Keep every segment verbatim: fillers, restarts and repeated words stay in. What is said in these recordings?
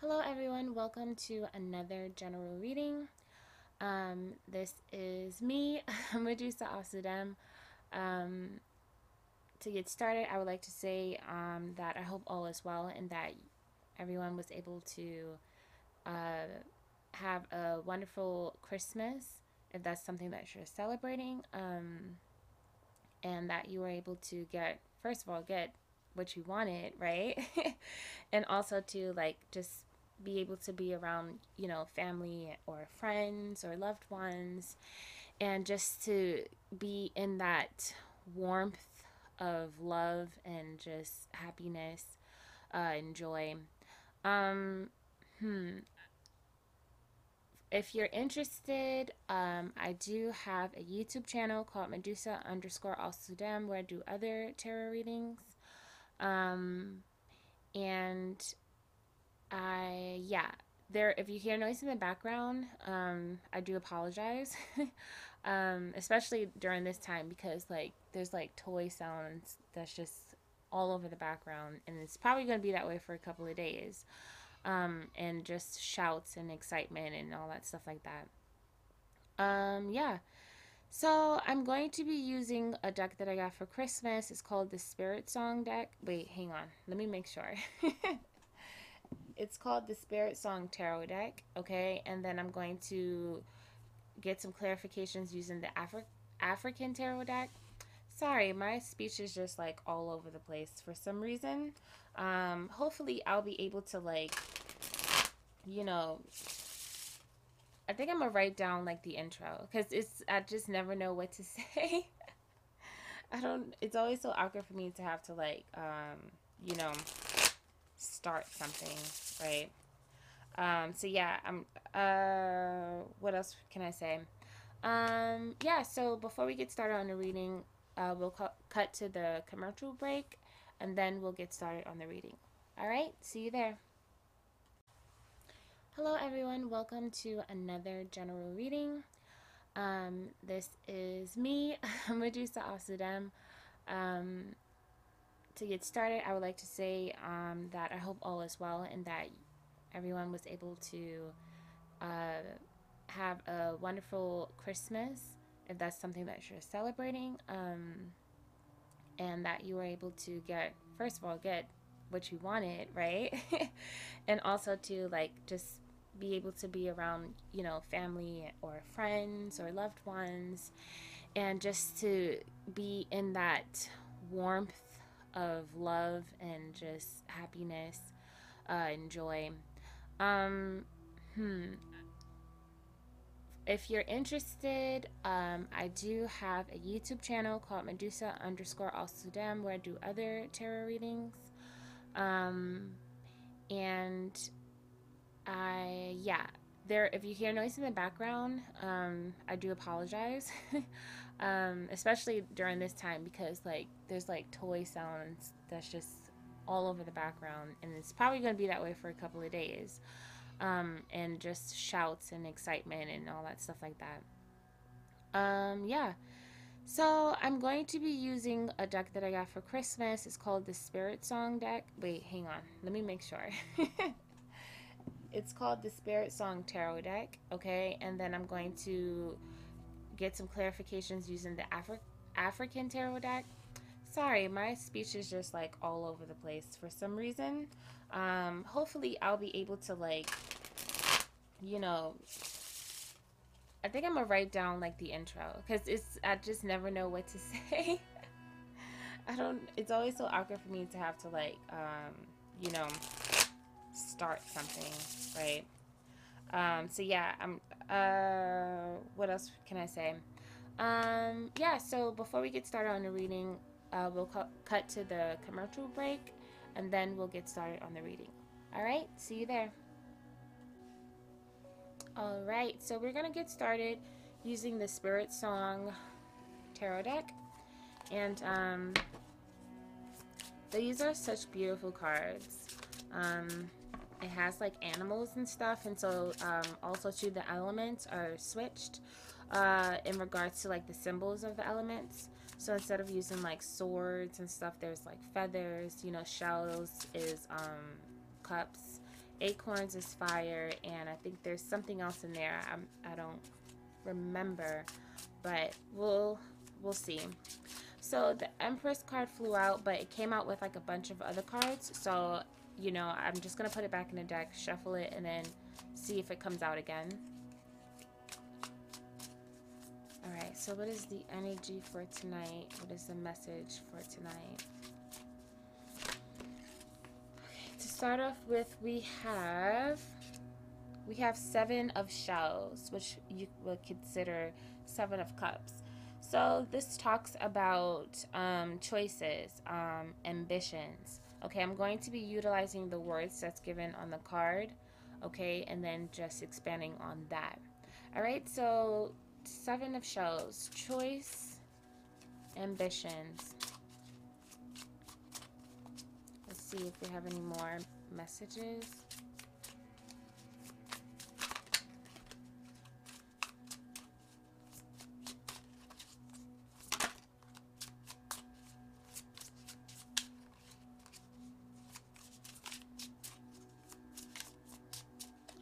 Hello everyone, welcome to another general reading. Um, this is me, Medusa Asudem. Um, to get started, I would like to say um, that I hope all is well and that everyone was able to uh, have a wonderful Christmas, if that's something that you're celebrating, um, and that you were able to get, first of all, get what you wanted, right? And also to like just be able to be around, you know, family or friends or loved ones, and just to be in that warmth of love and just happiness uh, and joy. Um, hmm. If you're interested, um, I do have a YouTube channel called Medusa underscore Asudem where I do other tarot readings. Um, and I, yeah, there, if you hear noise in the background, um, I do apologize, um, especially during this time, because like, there's like toy sounds that's just all over the background, and it's probably going to be that way for a couple of days, um, and just shouts and excitement and all that stuff like that. Um, yeah. So I'm going to be using a deck that I got for Christmas. It's called the Spirit Song Deck. Wait, hang on. Let me make sure. It's called the Spirit Song Tarot Deck, okay? And then I'm going to get some clarifications using the Afri African Tarot Deck. Sorry, my speech is just like all over the place for some reason. Um, hopefully I'll be able to like, you know... I think I'm gonna write down like the intro, because it's I just never know what to say. I don't it's always so awkward for me to have to like um you know start something, right? Um so yeah, I'm uh what else can I say? Um yeah, so before we get started on the reading, uh we'll cu cut to the commercial break, and then we'll get started on the reading. All right, see you there. Hello everyone, welcome to another general reading. Um, this is me, Medusa Asudem. Um, to get started, I would like to say um, that I hope all is well and that everyone was able to uh, have a wonderful Christmas, if that's something that you're celebrating, um, and that you were able to get, first of all, get what you wanted, right? And also to like just be able to be around, you know, family or friends or loved ones, and just to be in that warmth of love and just happiness uh, and joy. Um, hmm. If you're interested, um, I do have a YouTube channel called Medusa underscore Asudem where I do other tarot readings. Um, and I, yeah, there, if you hear noise in the background, um, I do apologize, um, especially during this time, because like, there's like toy sounds that's just all over the background, and it's probably going to be that way for a couple of days, um, and just shouts and excitement and all that stuff like that. Um, yeah. So I'm going to be using a deck that I got for Christmas. It's called the Spirit Song Deck. Wait, hang on. Let me make sure. It's called the Spirit Song Tarot Deck, okay? And then I'm going to get some clarifications using the Afri African Tarot Deck. Sorry, my speech is just like all over the place for some reason. Um, hopefully I'll be able to like, you know... I think I'm gonna write down like the intro, because it's I just never know what to say. I don't it's always so awkward for me to have to like um you know start something, right? Um so yeah, I'm uh what else can I say? Um yeah, so before we get started on the reading, uh we'll cu cut to the commercial break, and then we'll get started on the reading. All right, see you there. All right, so we're gonna get started using the Spirit Song Tarot Deck, and um, these are such beautiful cards. Um, it has like animals and stuff, and so um, also too the elements are switched uh, in regards to like the symbols of the elements. So instead of using like swords and stuff, there's like feathers. You know, shells is um, cups, Acorns is fire, and I think there's something else in there. I'm, I don't remember, but we'll we'll see. So the Empress card flew out, but it came out with like a bunch of other cards. So, you know, I'm just gonna put it back in the deck, shuffle it, and then see if it comes out again. All right, so what is the energy for tonight? What is the message for tonight? Okay, to start off with, we have we have seven of shells, which you would consider seven of cups. So this talks about um, choices, um, ambitions. Okay, I'm going to be utilizing the words that's given on the card, okay, and then just expanding on that. All right, so seven of shells, choice, ambitions. Let's see if we have any more messages.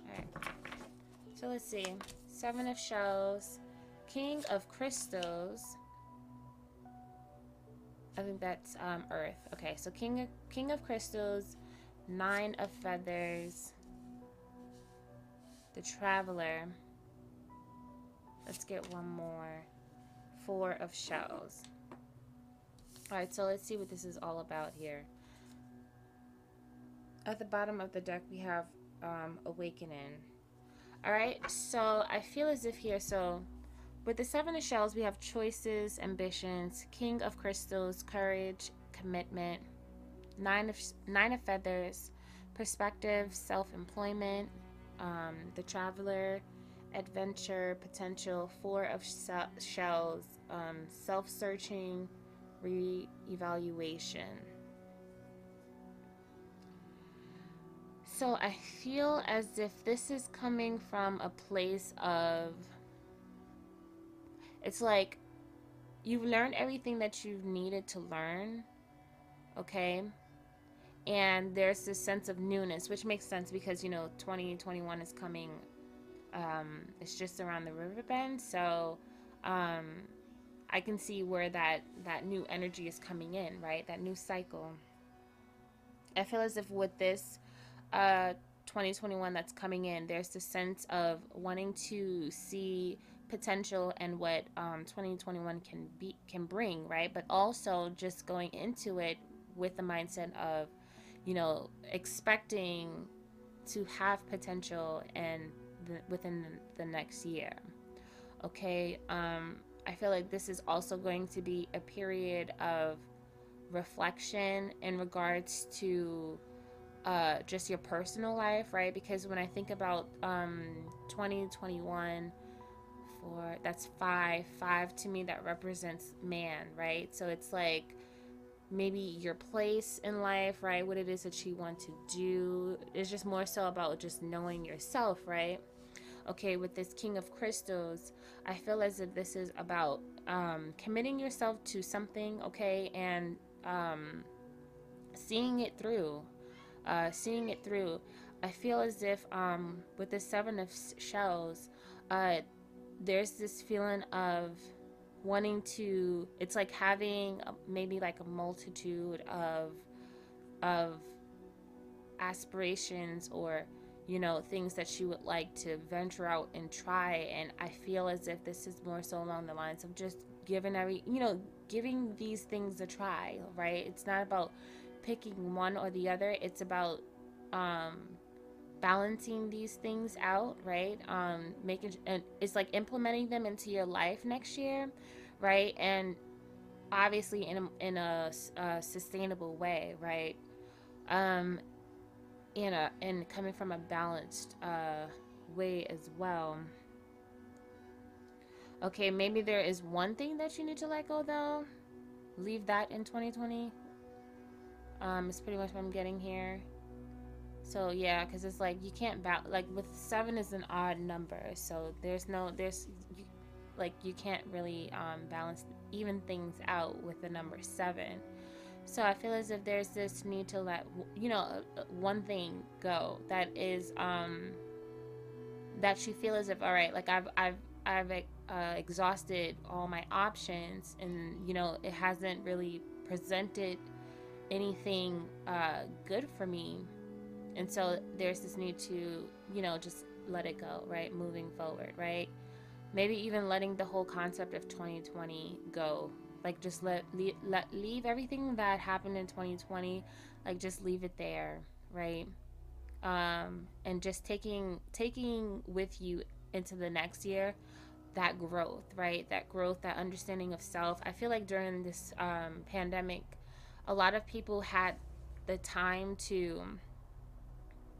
All right, so let's see, seven of shells, King of Crystals. I think that's um, Earth. Okay, so King of, King of Crystals, Nine of Feathers, the Traveler. Let's get one more. Four of Shells. All right, so let's see what this is all about here. At the bottom of the deck, we have um, Awakening. All right, so I feel as if here, so with the seven of shells, we have choices, ambitions, King of Crystals, courage, commitment, nine of nine of feathers, perspective, self-employment, um, the traveler, adventure, potential, four of shells, um, self-searching, re-evaluation. So I feel as if this is coming from a place of, it's like you've learned everything that you've needed to learn, okay? And there's this sense of newness, which makes sense because, you know, twenty twenty-one is coming. Um, it's just around the river bend, so um, I can see where that, that new energy is coming in, right? That new cycle. I feel as if with this uh, twenty twenty-one that's coming in, there's this sense of wanting to see potential and what um, twenty twenty-one can be can bring, right? But also just going into it with the mindset of, you know, expecting to have potential and the, within the next year, okay? um, I feel like this is also going to be a period of reflection in regards to uh, just your personal life, right? Because when I think about um, twenty twenty-one, or that's five five to me, that represents man, right? So it's like maybe your place in life, right? What it is that you want to do. It's just more so about just knowing yourself, right? Okay, with this King of Crystals, I feel as if this is about um committing yourself to something, okay, and um seeing it through, uh seeing it through. I feel as if um with the seven of shells, uh there's this feeling of wanting to, it's like having maybe like a multitude of of aspirations or, you know, things that you would like to venture out and try. And I feel as if this is more so along the lines of just giving every, you know, giving these things a try, right? It's not about picking one or the other. It's about um balancing these things out, right? Um making, and it's like implementing them into your life next year, right? And obviously in a, in a, a sustainable way, right? Um in a and coming from a balanced uh way as well. Okay, maybe there is one thing that you need to let go though. Leave that in twenty twenty. Um it's pretty much what I'm getting here. So yeah, because it's like you can't ba like with seven is an odd number, so there's no there's you, like you can't really um, balance even things out with the number seven. So I feel as if there's this need to let, you know, one thing go that is, um, that you feel as if, all right, like I've, I've, I've uh, exhausted all my options, and, you know, it hasn't really presented anything uh, good for me. And so there's this need to, you know, just let it go, right? Moving forward, right? Maybe even letting the whole concept of twenty twenty go. Like, just let leave, let leave everything that happened in twenty twenty, like just leave it there, right? Um, and just taking taking with you into the next year that growth, right? That growth, that understanding of self. I feel like during this um, pandemic, a lot of people had the time to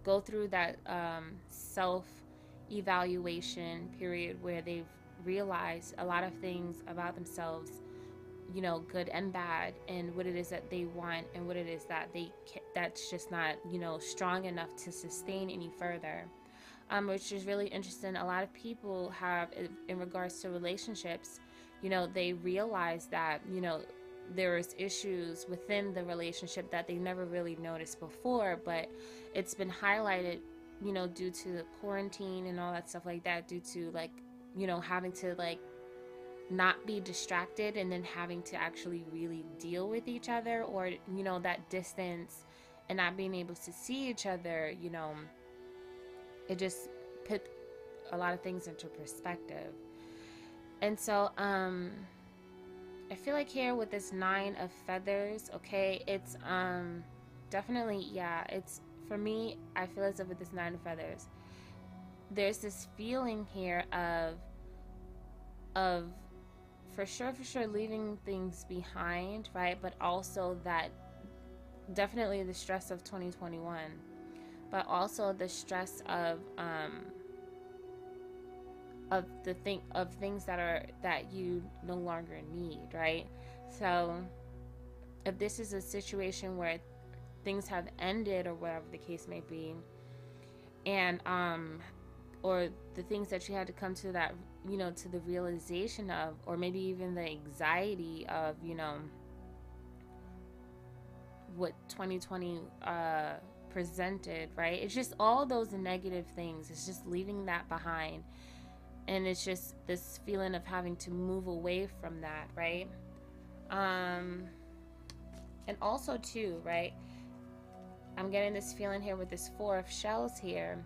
go through that um, self-evaluation period where they've realized a lot of things about themselves, you know, good and bad, and what it is that they want, and what it is that they can, that's just not, you know, strong enough to sustain any further, um, which is really interesting. A lot of people have, in regards to relationships, you know, they realize that, you know, there is issues within the relationship that they never really noticed before, but it's been highlighted, you know, due to the quarantine and all that stuff like that, due to, like, you know, having to, like, not be distracted, and then having to actually really deal with each other, or, you know, that distance and not being able to see each other. You know, it just put a lot of things into perspective. And so um I feel like here with this nine of feathers, okay, it's um definitely, yeah, it's, for me, I feel as if with this nine of feathers, there's this feeling here of of For sure, for sure, leaving things behind, right? But also that, definitely the stress of twenty twenty-one, but also the stress of um, of the thing of things that are that you no longer need, right? So, if this is a situation where things have ended, or whatever the case may be, and um, or the things that you had to come to that, you know, to the realization of, or maybe even the anxiety of, you know, what twenty twenty uh, presented, right? It's just all those negative things. It's just leaving that behind. And it's just this feeling of having to move away from that, right? Um, and also too, right? I'm getting this feeling here with this four of shells here.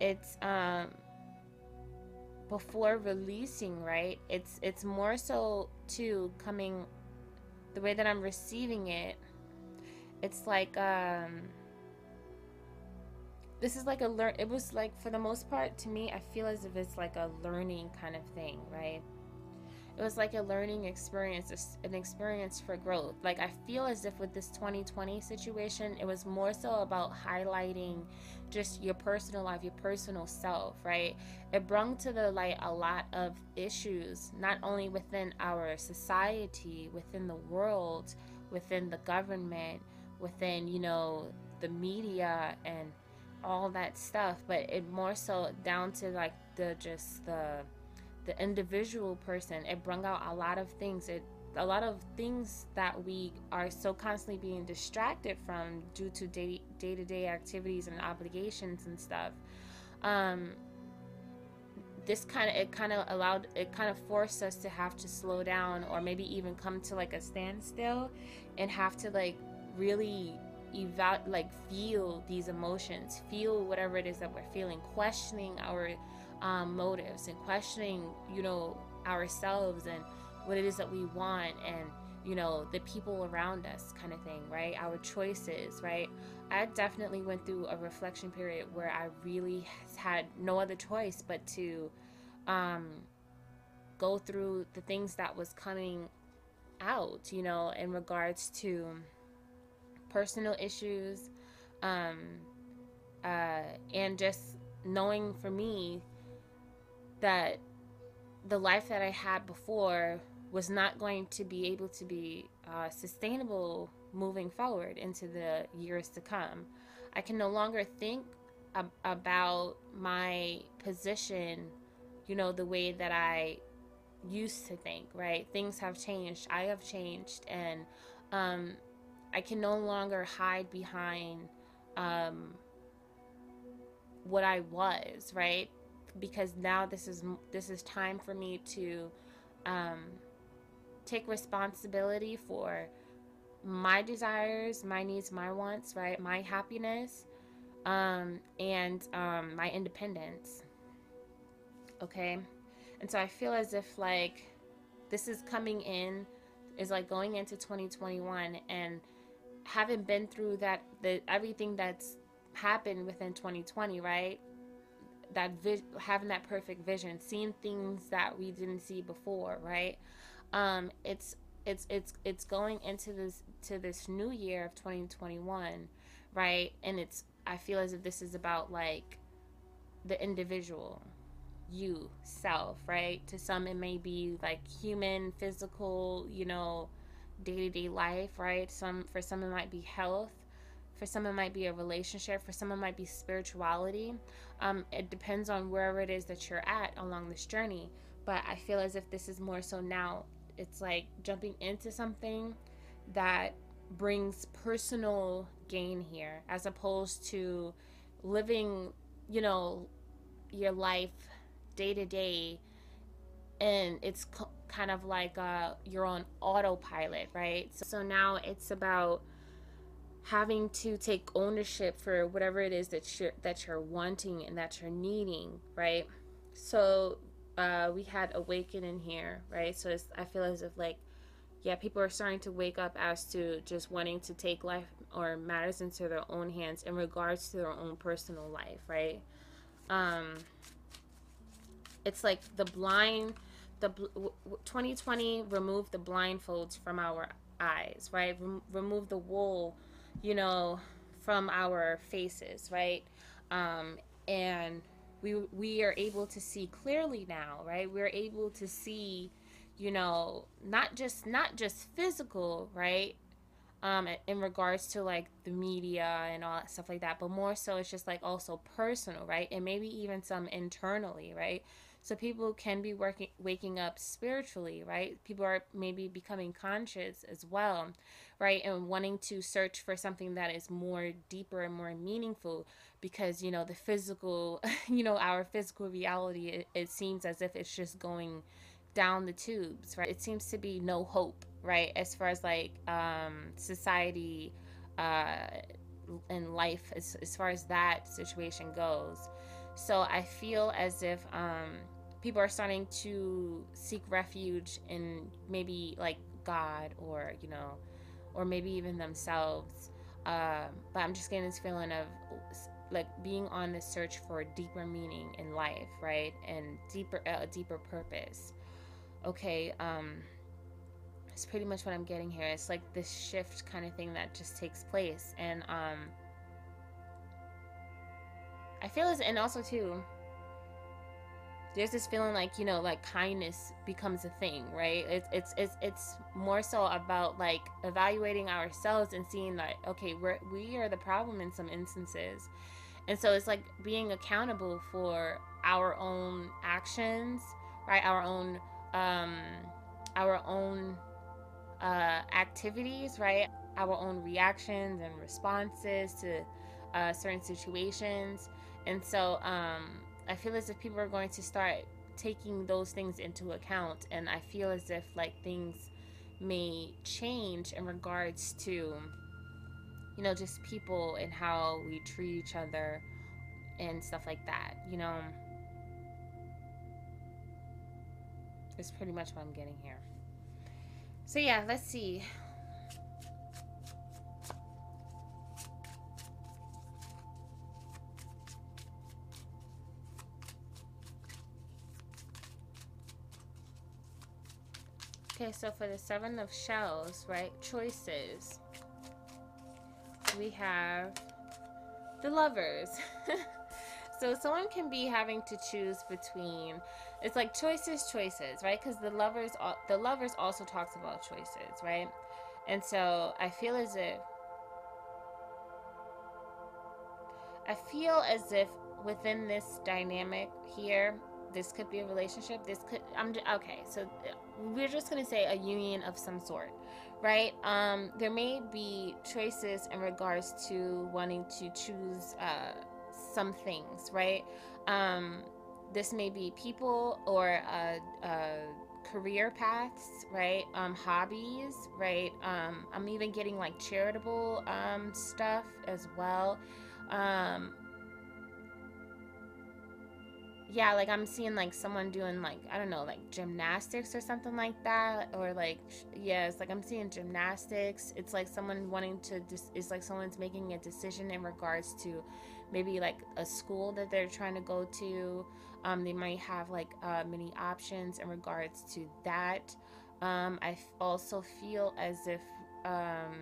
It's, um, before releasing, right? It's it's more so too coming, the way that I'm receiving it, it's like um this is like a learn it was like, for the most part, to me, I feel as if it's like a learning kind of thing, right? It was like a learning experience, an experience for growth. Like, I feel as if with this twenty twenty situation, it was more so about highlighting just your personal life, your personal self, right? It brought to the light a lot of issues, not only within our society, within the world, within the government, within, you know, the media and all that stuff, but it more so down to like the, just the, the individual person. It brung out a lot of things, it a lot of things that we are so constantly being distracted from due to day, day-to-day activities and obligations and stuff. Um, this kind of, it kind of allowed, it kind of forced us to have to slow down, or maybe even come to like a standstill, and have to like really eval like feel these emotions, feel whatever it is that we're feeling, questioning our Um, motives, and questioning, you know, ourselves and what it is that we want, and, you know, the people around us kind of thing, right? Our choices, right? I definitely went through a reflection period where I really had no other choice but to um, go through the things that was coming out, you know, in regards to personal issues, um, uh, and just knowing for me that the life that I had before was not going to be able to be uh, sustainable moving forward into the years to come. I can no longer think ab about my position, you know, the way that I used to think, right? Things have changed. I have changed. And um, I can no longer hide behind um, what I was, right? Because now this is this is time for me to um, take responsibility for my desires, my needs, my wants, right? My happiness um, and um, my independence. Okay, and so I feel as if like this is coming in, is like going into twenty twenty-one, and haven't been through that the everything that's happened within twenty twenty, right? That having that perfect vision, seeing things that we didn't see before, right? Um, it's it's it's it's going into this to this new year of twenty twenty-one, right? And it's I feel as if this is about like the individual. You self, right? To some it may be like human, physical, you know, day-to-day life, right? Some for some it might be health, for some it might be a relationship, for some it might be spirituality. Um it depends on wherever it is that you're at along this journey, but I feel as if this is more so now it's like jumping into something that brings personal gain here, as opposed to living, you know, your life day to day, and it's kind of like uh, you're on autopilot, right? So, so now it's about having to take ownership for whatever it is that you're that you're wanting and that you're needing, right? So uh, we had awaken in here, right? So it's, I feel as if like, yeah, people are starting to wake up as to just wanting to take life or matters into their own hands in regards to their own personal life, right? Um, It's like the blind, the twenty twenty removed the blindfolds from our eyes, right? Rem remove the wool, you know, from our faces, right? Um, and we we are able to see clearly now, right? We're able to see, you know, not just not just physical, right? Um, in regards to like the media and all that stuff like that, but more so it's just like also personal, right? And maybe even some internally, right? So people can be working, waking up spiritually, right? People are maybe becoming conscious as well, right? And wanting to search for something that is more deeper and more meaningful, because, you know, the physical, you know, our physical reality, it, it seems as if it's just going down the tubes, right? It seems to be no hope, right? As far as like um, society uh, and life, as, as far as that situation goes. So I feel as if um, people are starting to seek refuge in maybe like God, or, you know, or maybe even themselves. Uh, but I'm just getting this feeling of like being on the search for deeper meaning in life, right? And deeper, a deeper purpose. Okay, um, it's pretty much what I'm getting here. It's like this shift kind of thing that just takes place. And um, I feel as, and also too, there's this feeling like, you know, like kindness becomes a thing, right? It's, it's, it's, it's more so about like evaluating ourselves and seeing that, okay, we're, we are the problem in some instances. And so it's like being accountable for our own actions, right? Our own, um, our own uh, activities, right? Our own reactions and responses to uh, certain situations. And so um, I feel as if people are going to start taking those things into account. And I feel as if like things may change in regards to, you know, just people and how we treat each other and stuff like that, you know? It's pretty much what I'm getting here. So yeah, let's see. Okay, so for the Seven of Shells, right? Choices. We have the Lovers. So someone can be having to choose between, it's like choices, choices, right? Because the lovers, the lovers also talks about choices, right? And so I feel as if, I feel as if within this dynamic here, this could be a relationship. This could, I'm okay. So we're just going to say a union of some sort, right? Um, there may be choices in regards to wanting to choose uh, some things, right? Um, this may be people or uh, uh, career paths, right? Um, hobbies, right? Um, I'm even getting like charitable um, stuff as well. Um, yeah, like I'm seeing like someone doing like, I don't know, like gymnastics or something like that, or like, yeah, it's like I'm seeing gymnastics. It's like someone wanting to just, it's like someone's making a decision in regards to maybe like a school that they're trying to go to. Um, they might have like uh, many options in regards to that. Um, I also feel as if um,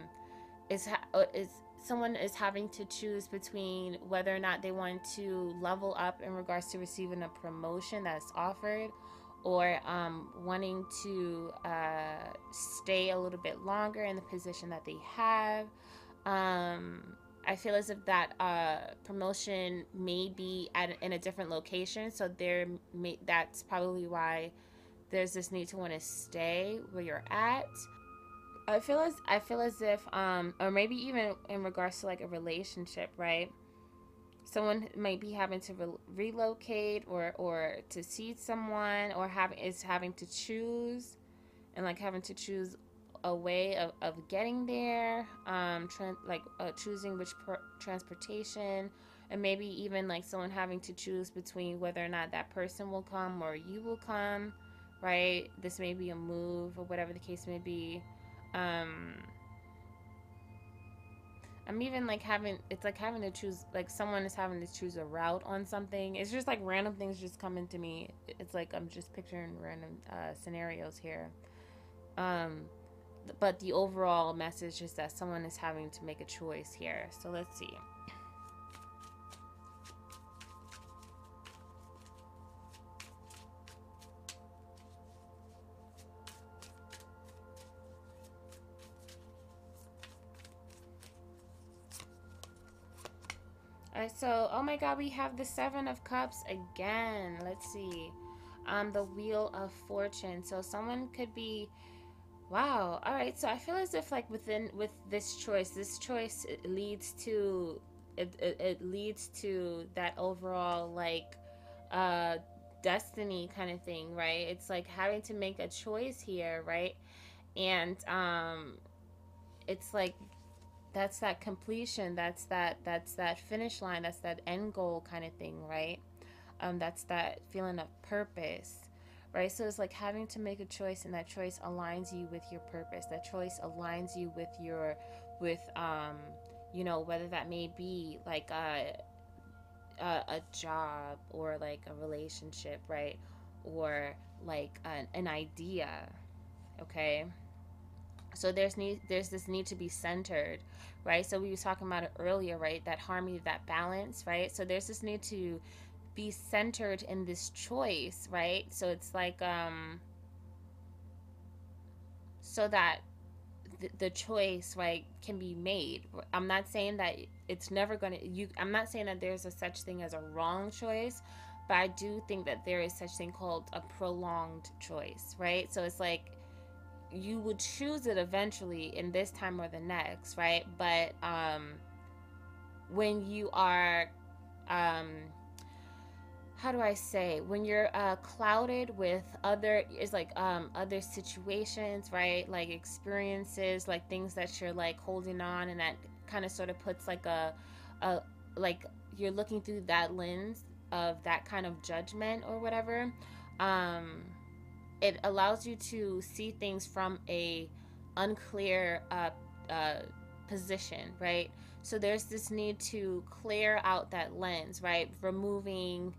it's, ha it's someone is having to choose between whether or not they want to level up in regards to receiving a promotion that's offered, or um, wanting to uh, stay a little bit longer in the position that they have. Um, I feel as if that uh, promotion may be at, in a different location, so there may, that's probably why there's this need to want to stay where you're at. I feel as I feel as if, um, or maybe even in regards to like a relationship, right? Someone might be having to re relocate or or to see someone, or having is having to choose, and like having to choose a way of, of getting there, um, trans like uh, choosing which transportation, and maybe even like someone having to choose between whether or not that person will come or you will come, right? This may be a move or whatever the case may be. Um, I'm even like having, it's like having to choose, like someone is having to choose a route on something. It's just like random things just coming to me. It's like I'm just picturing random uh, scenarios here. Um, But the overall message is that someone is having to make a choice here. So let's see. All right, so, oh my God, we have the Seven of Cups again. Let's see. Um, the Wheel of Fortune. So someone could be... Wow. All right. So I feel as if like within with this choice, this choice it leads to it, it, it leads to that overall like uh, destiny kind of thing. Right. It's like having to make a choice here. Right. And um, it's like that's that completion. That's that that's that finish line. That's that end goal kind of thing. Right. Um, that's that feeling of purpose. Right, so it's like having to make a choice, and that choice aligns you with your purpose. That choice aligns you with your, with um, you know, whether that may be like a, a, a job or like a relationship, right, or like an, an idea. Okay, so there's need, there's this need to be centered, right? So we were talking about it earlier, right? That harmony, that balance, right? So there's this need to be centered in this choice, right? So it's like um so that th the choice, right, can be made. I'm not saying that it's never gonna you I'm not saying that there's a such thing as a wrong choice, but I do think that there is such thing called a prolonged choice, right? So it's like you would choose it eventually in this time or the next, right? But um when you are um how do I say, when you're uh, clouded with other, it's like um, other situations, right? Like experiences, like things that you're like holding on, and that kind of sort of puts like a, a, like you're looking through that lens of that kind of judgment or whatever. Um, it allows you to see things from a unclear uh, uh, position, right? So there's this need to clear out that lens, right? Removing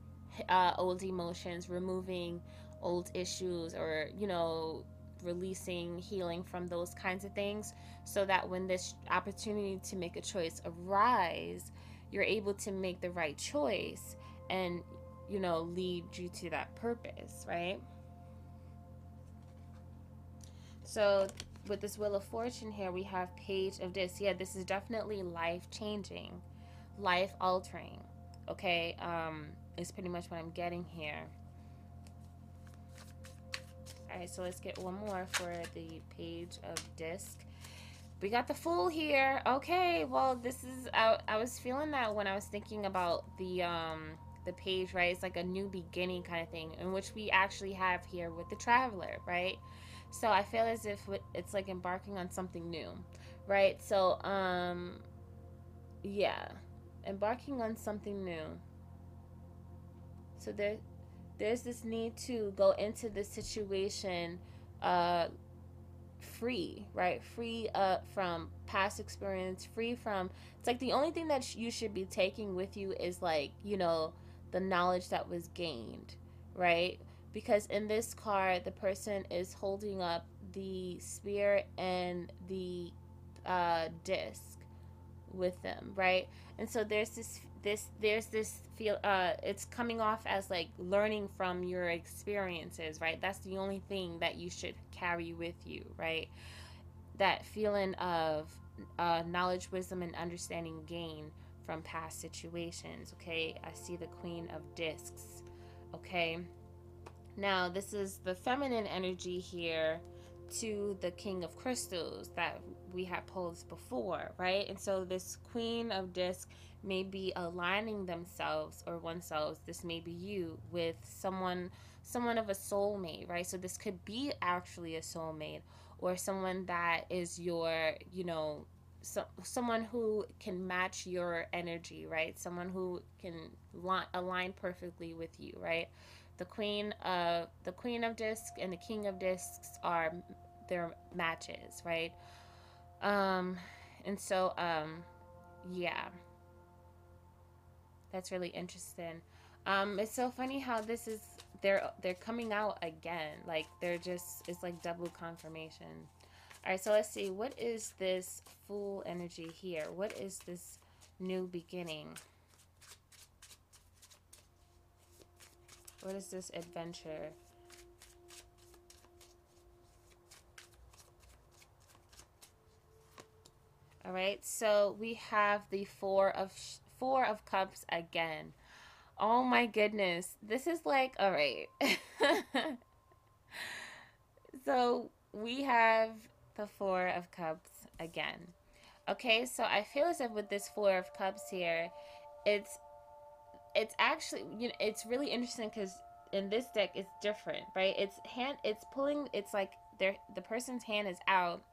Uh, old emotions, removing old issues, or you know, releasing, healing from those kinds of things, so that when this opportunity to make a choice arise, you're able to make the right choice and, you know, lead you to that purpose, right? So with this Wheel of Fortune here, we have Page of Discs. Yeah, this is definitely life-changing, life-altering, okay? Um, is pretty much what I'm getting here. All right, so let's get one more for the Page of Discs. We got the Fool here. Okay, well, this is, I, I was feeling that when I was thinking about the, um, the page, right? It's like a new beginning kind of thing, in which we actually have here with the Traveler, right? So I feel as if it's like embarking on something new, right? So, um, yeah, embarking on something new. So there, there's this need to go into this situation uh, free, right? Free uh, from past experience, free from, it's like the only thing that sh you should be taking with you is like, you know, the knowledge that was gained, right? Because in this card, the person is holding up the spear and the uh, disc with them, right? And so there's this, this, there's this feel, uh, it's coming off as like learning from your experiences, right? That's the only thing that you should carry with you, right? That feeling of uh, knowledge, wisdom, and understanding gained from past situations, okay? I see the Queen of Discs, okay? Now, this is the feminine energy here to the King of Crystals that we had pulled before, right? And so this Queen of Disc may be aligning themselves or oneself, this may be you, with someone, someone of a soulmate, right? So this could be actually a soulmate or someone that is your, you know, so, someone who can match your energy, right? Someone who can align perfectly with you, right? The Queen of the Queen of Discs and the King of Discs are their matches, right? Um, and so, um, yeah, that's really interesting. Um, it's so funny how this is they're they're coming out again, like they're just it's like double confirmation. All right, so let's see, what is this Fool energy here? What is this new beginning? What is this adventure? All right, so we have the four of four of cups again. Oh my goodness, this is like, all right. So we have the Four of Cups again. Okay, so I feel as if with this Four of Cups here, it's it's actually, you know, it's really interesting because in this deck it's different, right? It's hand, it's pulling, it's like there the person's hand is out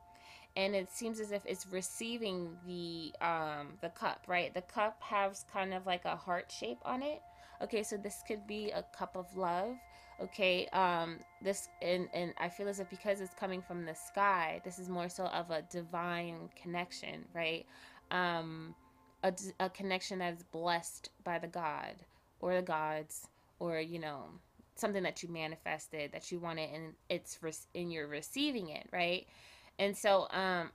and it seems as if it's receiving the um the cup, right? The cup has kind of like a heart shape on it. Okay, so this could be a cup of love. Okay, um this and and I feel as if because it's coming from the sky, this is more so of a divine connection, right? um A, a connection that is blessed by the god or the gods, or you know, something that you manifested that you wanted and it's in you're receiving it, right? And so um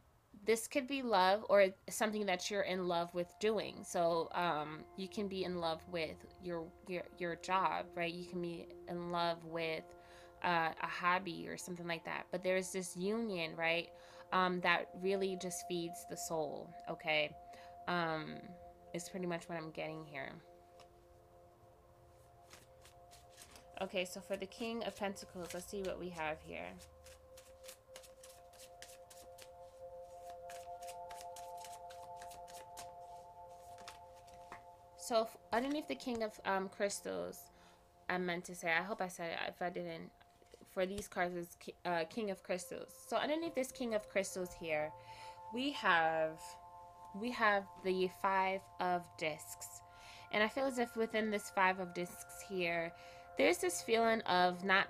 this could be love or something that you're in love with doing. So um you can be in love with your your, your job, right? You can be in love with uh, a hobby or something like that, but there's this union, right? Um that really just feeds the soul, okay? Um, it's pretty much what I'm getting here. Okay, so for the King of Pentacles, let's see what we have here. So if, underneath the King of um, Crystals, I meant to say, I hope I said it, if I didn't, for these cards is uh, King of Crystals. So underneath this King of Crystals here, we have... we have the Five of Discs. And I feel as if within this Five of Discs here, there's this feeling of not,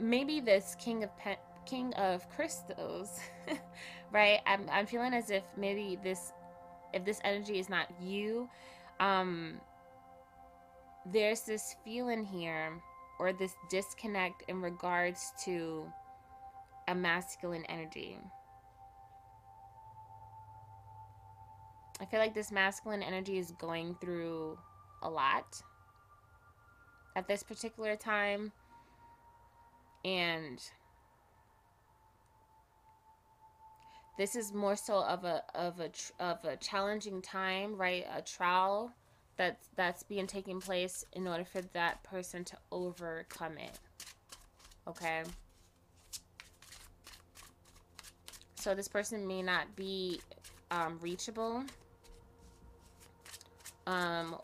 maybe this King of Pen, King of Crystals, right? I'm, I'm feeling as if maybe this, if this energy is not you, um, there's this feeling here, or this disconnect in regards to a masculine energy. I feel like this masculine energy is going through a lot at this particular time, and this is more so of a of a of a challenging time, right? A trial that's that's being taking place in order for that person to overcome it. Okay, So this person may not be um, reachable. Um,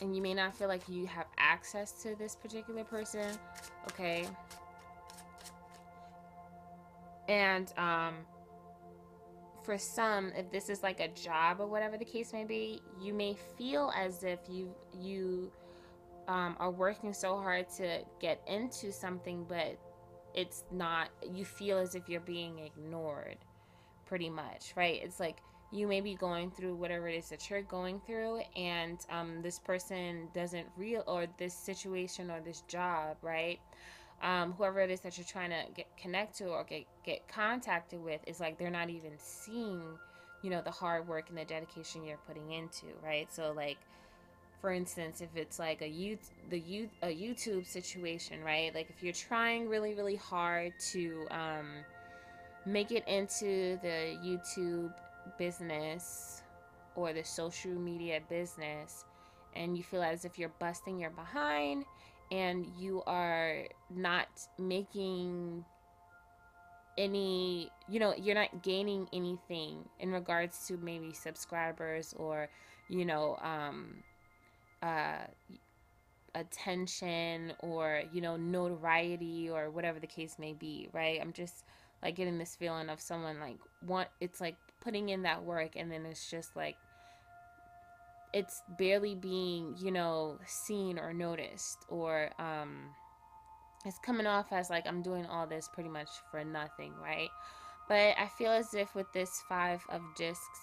and you may not feel like you have access to this particular person. Okay. And um, for some, if this is like a job or whatever the case may be, you may feel as if you, you um, are working so hard to get into something, but it's not, you feel as if you're being ignored pretty much, right? It's like you may be going through whatever it is that you're going through, and um, this person doesn't real, or this situation or this job, right? Um, whoever it is that you're trying to get connect to or get, get contacted with, is like they're not even seeing, you know, the hard work and the dedication you're putting into, right? So like, for instance, if it's like a you the you a YouTube situation, right? Like if you're trying really, really hard to um, make it into the YouTube business or the social media business, and you feel as if you're busting your behind and you are not making any, you know, you're not gaining anything in regards to maybe subscribers or, you know, um, Uh, attention or, you know, notoriety or whatever the case may be, right? I'm just like getting this feeling of someone like want, it's like putting in that work and then it's just like it's barely being, you know, seen or noticed, or um, it's coming off as like I'm doing all this pretty much for nothing, right? But I feel as if with this Five of Discs,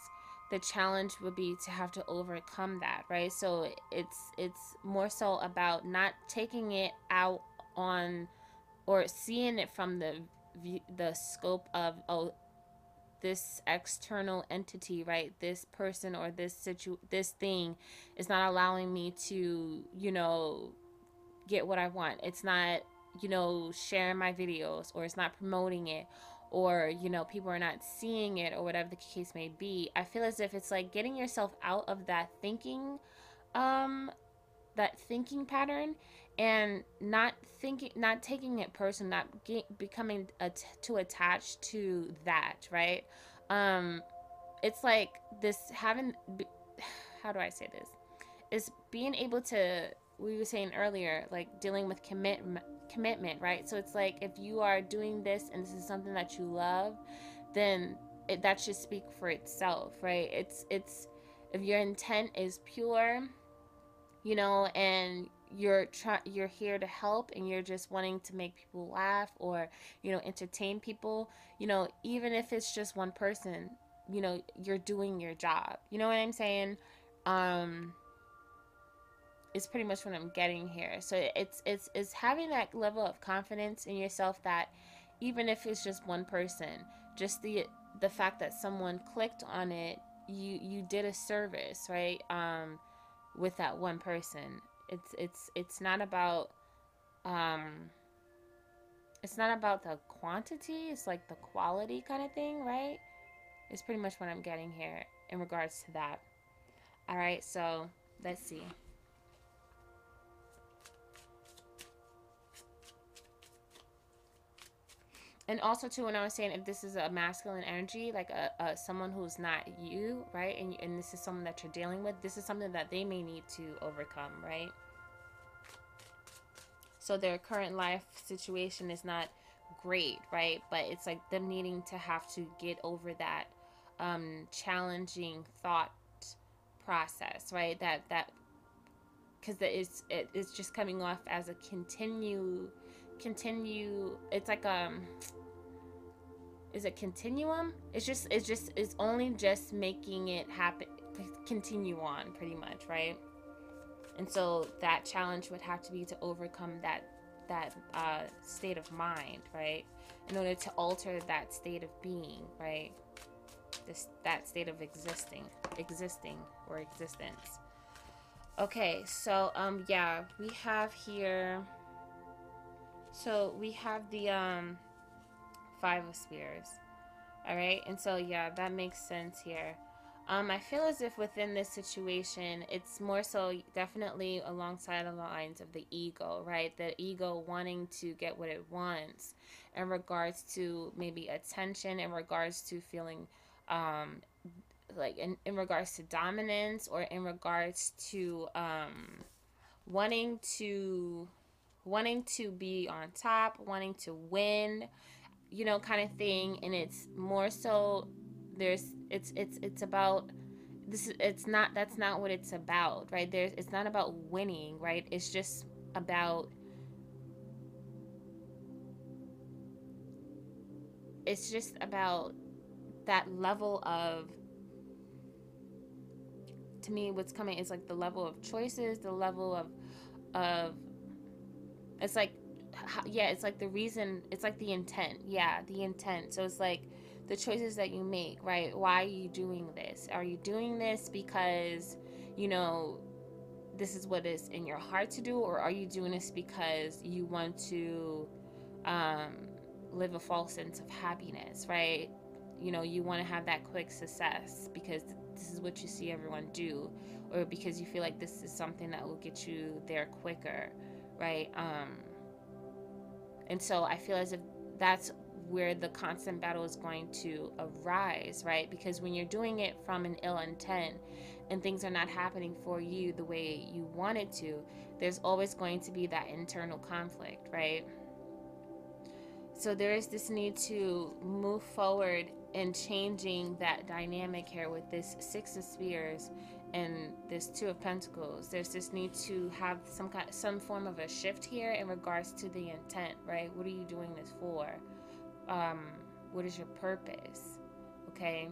the challenge would be to have to overcome that, right? So it's it's more so about not taking it out on or seeing it from the the scope of, oh, this external entity, right? This person or this situ this thing is not allowing me to, you know, get what I want. It's not, you know, sharing my videos, or it's not promoting it, or, you know, people are not seeing it, or whatever the case may be. I feel as if it's like getting yourself out of that thinking, um, that thinking pattern, and not thinking, not taking it personal, not get, becoming at, too attached to that, right? Um, it's like this having, how do I say this? It's being able to, we were saying earlier, like dealing with commitment, commitment, right? So it's like if you are doing this and this is something that you love, then it, that should speak for itself, right? It's, it's, if your intent is pure, you know, and you're try, you're here to help and you're just wanting to make people laugh or, you know, entertain people, you know, even if it's just one person, you know, you're doing your job. You know what I'm saying? Um, It's pretty much what I'm getting here. So it's, it's, it's having that level of confidence in yourself that even if it's just one person, just the, the fact that someone clicked on it, you, you did a service, right? Um, with that one person, it's, it's, it's not about, um, it's not about the quantity. It's like the quality kind of thing, right? It's pretty much what I'm getting here in regards to that. All right. So let's see. And also too, when I was saying if this is a masculine energy, like a, a someone who's not you, right? And, and this is someone that you're dealing with, this is something that they may need to overcome, right? So their current life situation is not great, right? But it's like them needing to have to get over that um, challenging thought process, right? That, that, because it's, it, it's just coming off as a continue, continue, it's like um is it continuum? It's just, it's just, it's only just making it happen, continue on pretty much, right? And so that challenge would have to be to overcome that, that uh, state of mind, right? In order to alter that state of being, right? This, that state of existing, existing or existence. Okay, so um yeah, we have here, so we have the um Five of Spears, all right? And so yeah, that makes sense here. Um, I feel as if within this situation, it's more so definitely alongside the lines of the ego, right? The ego wanting to get what it wants in regards to maybe attention, in regards to feeling um, like in, in regards to dominance, or in regards to um, wanting to wanting to be on top, wanting to win, you know, kind of thing. And it's more so there's it's it's it's about this it's not that's not what it's about, right? There's it's not about winning, right? It's just about it's just about that level of, to me what's coming is like the level of choices, the level of of it's like yeah it's like the reason, it's like the intent, yeah the intent. So it's like the choices that you make, right? Why are you doing this? Are you doing this because, you know, this is what is in your heart to do? Or are you doing this because you want to um, live a false sense of happiness, right? You know, you want to have that quick success because this is what you see everyone do, or because you feel like this is something that will get you there quicker, right? Um, and so I feel as if that's where the constant battle is going to arise, right? Because when you're doing it from an ill intent and things are not happening for you the way you want it to, there's always going to be that internal conflict, right? So there is this need to move forward and changing that dynamic here with this Six of Spears and this Two of Pentacles. There's this need to have some kind, some form of a shift here in regards to the intent, right? What are you doing this for? Um, what is your purpose? Okay.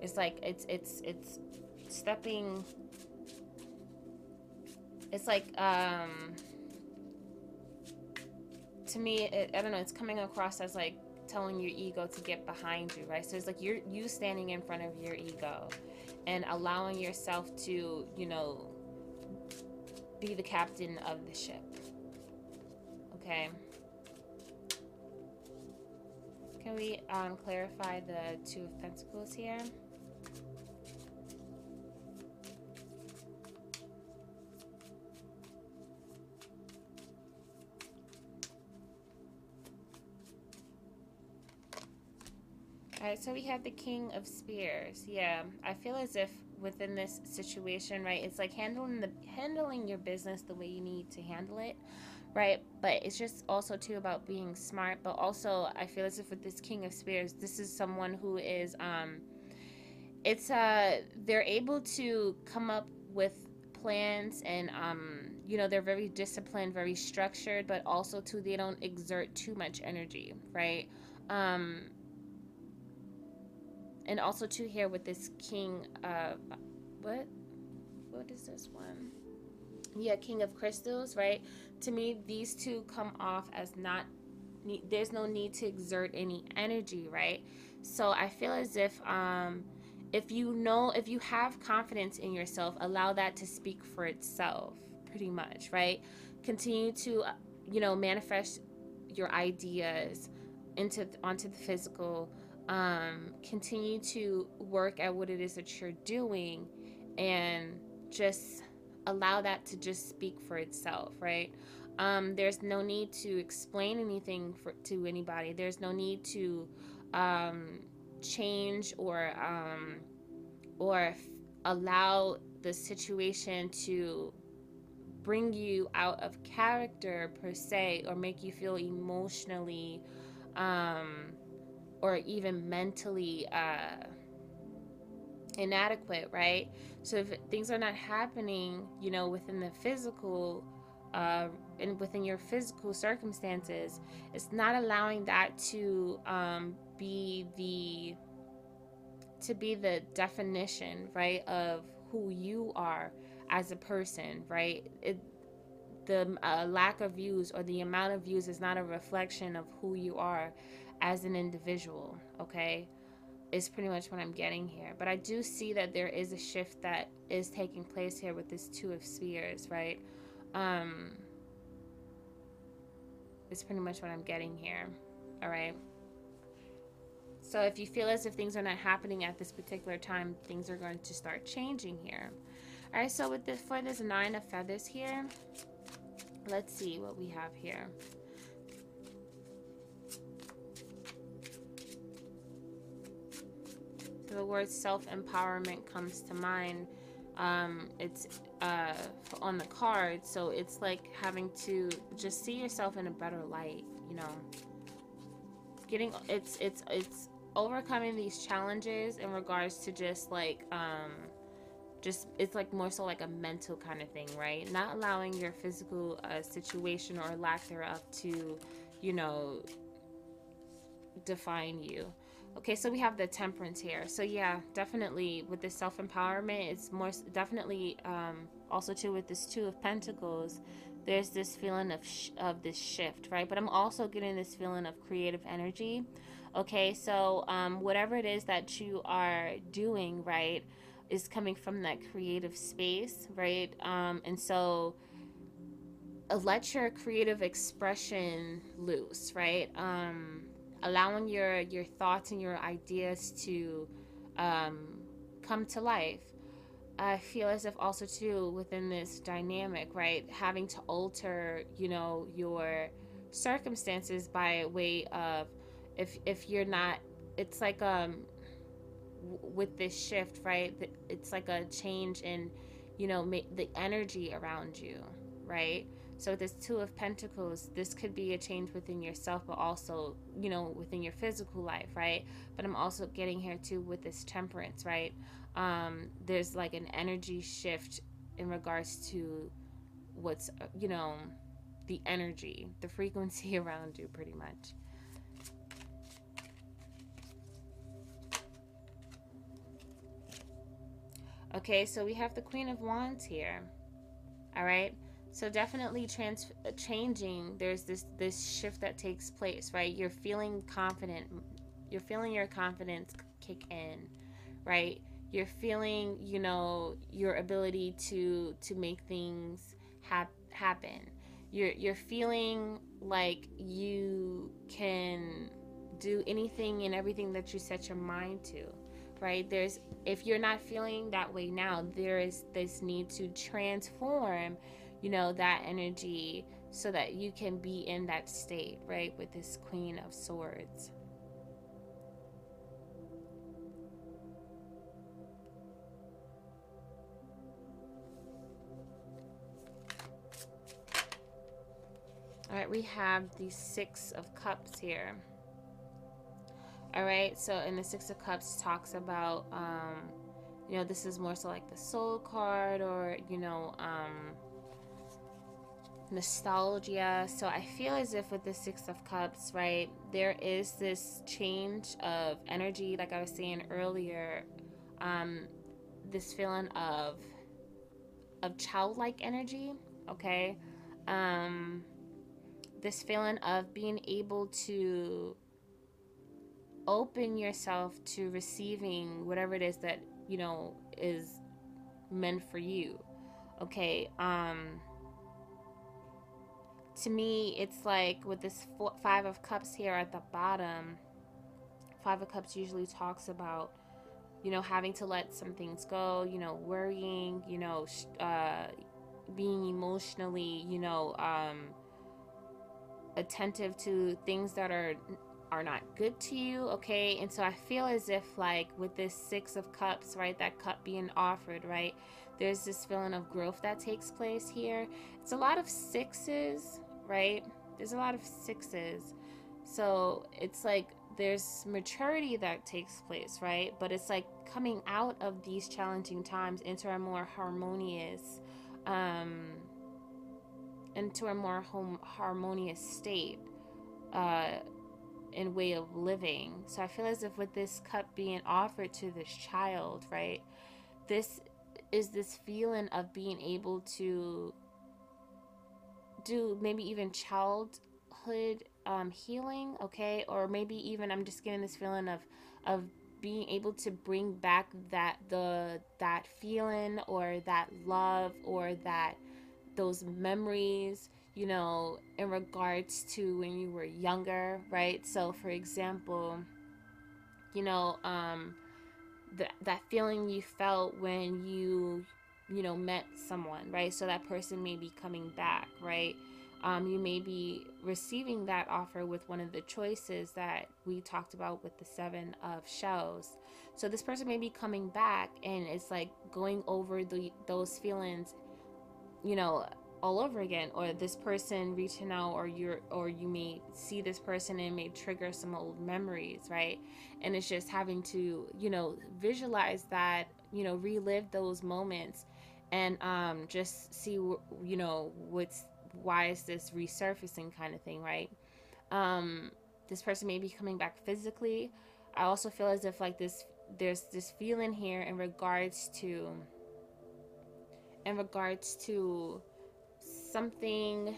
It's like, it's, it's, it's stepping. It's like, um, to me, it, I don't know, it's coming across as like telling your ego to get behind you, right? So it's like you're, you standing in front of your ego and allowing yourself to, you know, be the captain of the ship. Okay. Can we um, clarify the Two of Pentacles here? All right, so we have the King of Spears. Yeah, I feel as if within this situation, right, it's like handling the handling your business the way you need to handle it, right? But it's just also too about being smart. But also, I feel as if with this King of Spears, this is someone who is, um, it's uh, they're able to come up with plans and um, you know, they're very disciplined, very structured, but also too they don't exert too much energy, right? Um. And also too here with this King of, what? What is this one? Yeah, King of Crystals, right? To me, these two come off as not, there's no need to exert any energy, right? So I feel as if, um, if you know, if you have confidence in yourself, allow that to speak for itself, pretty much, right? Continue to, you know, manifest your ideas into, onto the physical. Um, continue to work at what it is that you're doing and just allow that to just speak for itself, right? Um, there's no need to explain anything for, to anybody. There's no need to um, change or, um, or allow the situation to bring you out of character per se, or make you feel emotionally um, or even mentally uh, inadequate, right? So if things are not happening, you know, within the physical, uh, and within your physical circumstances, it's not allowing that to um, be the, to be the definition, right, of who you are as a person, right? It, the uh, lack of views or the amount of views is not a reflection of who you are as an individual, okay, is pretty much what I'm getting here. But I do see that there is a shift that is taking place here with this Two of Spears, right? Um, it's pretty much what I'm getting here, all right? So if you feel as if things are not happening at this particular time, things are going to start changing here. All right, so with this, for this nine of feathers here, let's see what we have here. So the word self-empowerment comes to mind. Um, it's uh, on the card, so it's like having to just see yourself in a better light, you know. Getting it's it's it's overcoming these challenges in regards to just like um just it's like more so like a mental kind of thing, right? Not allowing your physical uh, situation or lack thereof to, you know, define you. Okay, so we have the temperance here. So yeah, definitely with this self-empowerment, it's more definitely um also too with this two of pentacles, there's this feeling of, sh of this shift, right? But I'm also getting this feeling of creative energy. Okay, so um, whatever it is that you are doing, right, is coming from that creative space, right? Um, and so uh, let your creative expression loose, right? Um, allowing your, your thoughts and your ideas to um, come to life. I feel as if also too within this dynamic, right, having to alter, you know, your circumstances by way of if if you're not, it's like um with this shift, right, it's like a change in, you know, make the energy around you, right? So this two of pentacles, this could be a change within yourself, but also, you know, within your physical life, right? But I'm also getting here too with this temperance, right? Um, there's like an energy shift in regards to what's, you know, the energy, the frequency around you pretty much. Okay, so we have the Queen of Wands here. All right, so definitely trans changing. There's this this shift that takes place, right? You're feeling confident. You're feeling your confidence kick in, right? You're feeling, you know, your ability to to make things hap happen. You're you're feeling like you can do anything and everything that you set your mind to, right? There's if you're not feeling that way now, there is this need to transform, you know, that energy so that you can be in that state, right? With this Queen of Swords. All right, we have the Six of Cups here. All right, so in the Six of Cups talks about, um, you know, this is more so like the soul card or, you know, um, nostalgia. So I feel as if with the Six of Cups, right, there is this change of energy, like I was saying earlier, um, this feeling of, of childlike energy, okay? Um... This feeling of being able to open yourself to receiving whatever it is that, you know, is meant for you. Okay. Um, to me, it's like with this four, five of cups here at the bottom, five of cups usually talks about, you know, having to let some things go, you know, worrying, you know, uh, being emotionally, you know, um, attentive to things that are are not good to you, okay? And so I feel as if like with this Six of Cups, right, that cup being offered, right, there's this feeling of growth that takes place here. It's a lot of sixes, right? There's a lot of sixes, so it's like there's maturity that takes place, right? But it's like coming out of these challenging times into a more harmonious um into a more home harmonious state uh, and way of living. So I feel as if with this cup being offered to this child, right, this is this feeling of being able to do maybe even childhood um, healing, okay? Or maybe even I'm just getting this feeling of of being able to bring back that the that feeling or that love or that those memories, you know, in regards to when you were younger, right? So for example, you know, um, th that feeling you felt when you, you know, met someone, right? So that person may be coming back, right? Um, you may be receiving that offer with one of the choices that we talked about with the Seven of Shells. So this person may be coming back, and it's like going over the, those feelings, you know, all over again, or this person reaching out, or you're, or you may see this person and it may trigger some old memories, right? And it's just having to, you know, visualize that, you know, relive those moments, and um, just see, you know, what's, why is this resurfacing kind of thing, right? Um, this person may be coming back physically. I also feel as if like this, there's this feeling here in regards to, in regards to, something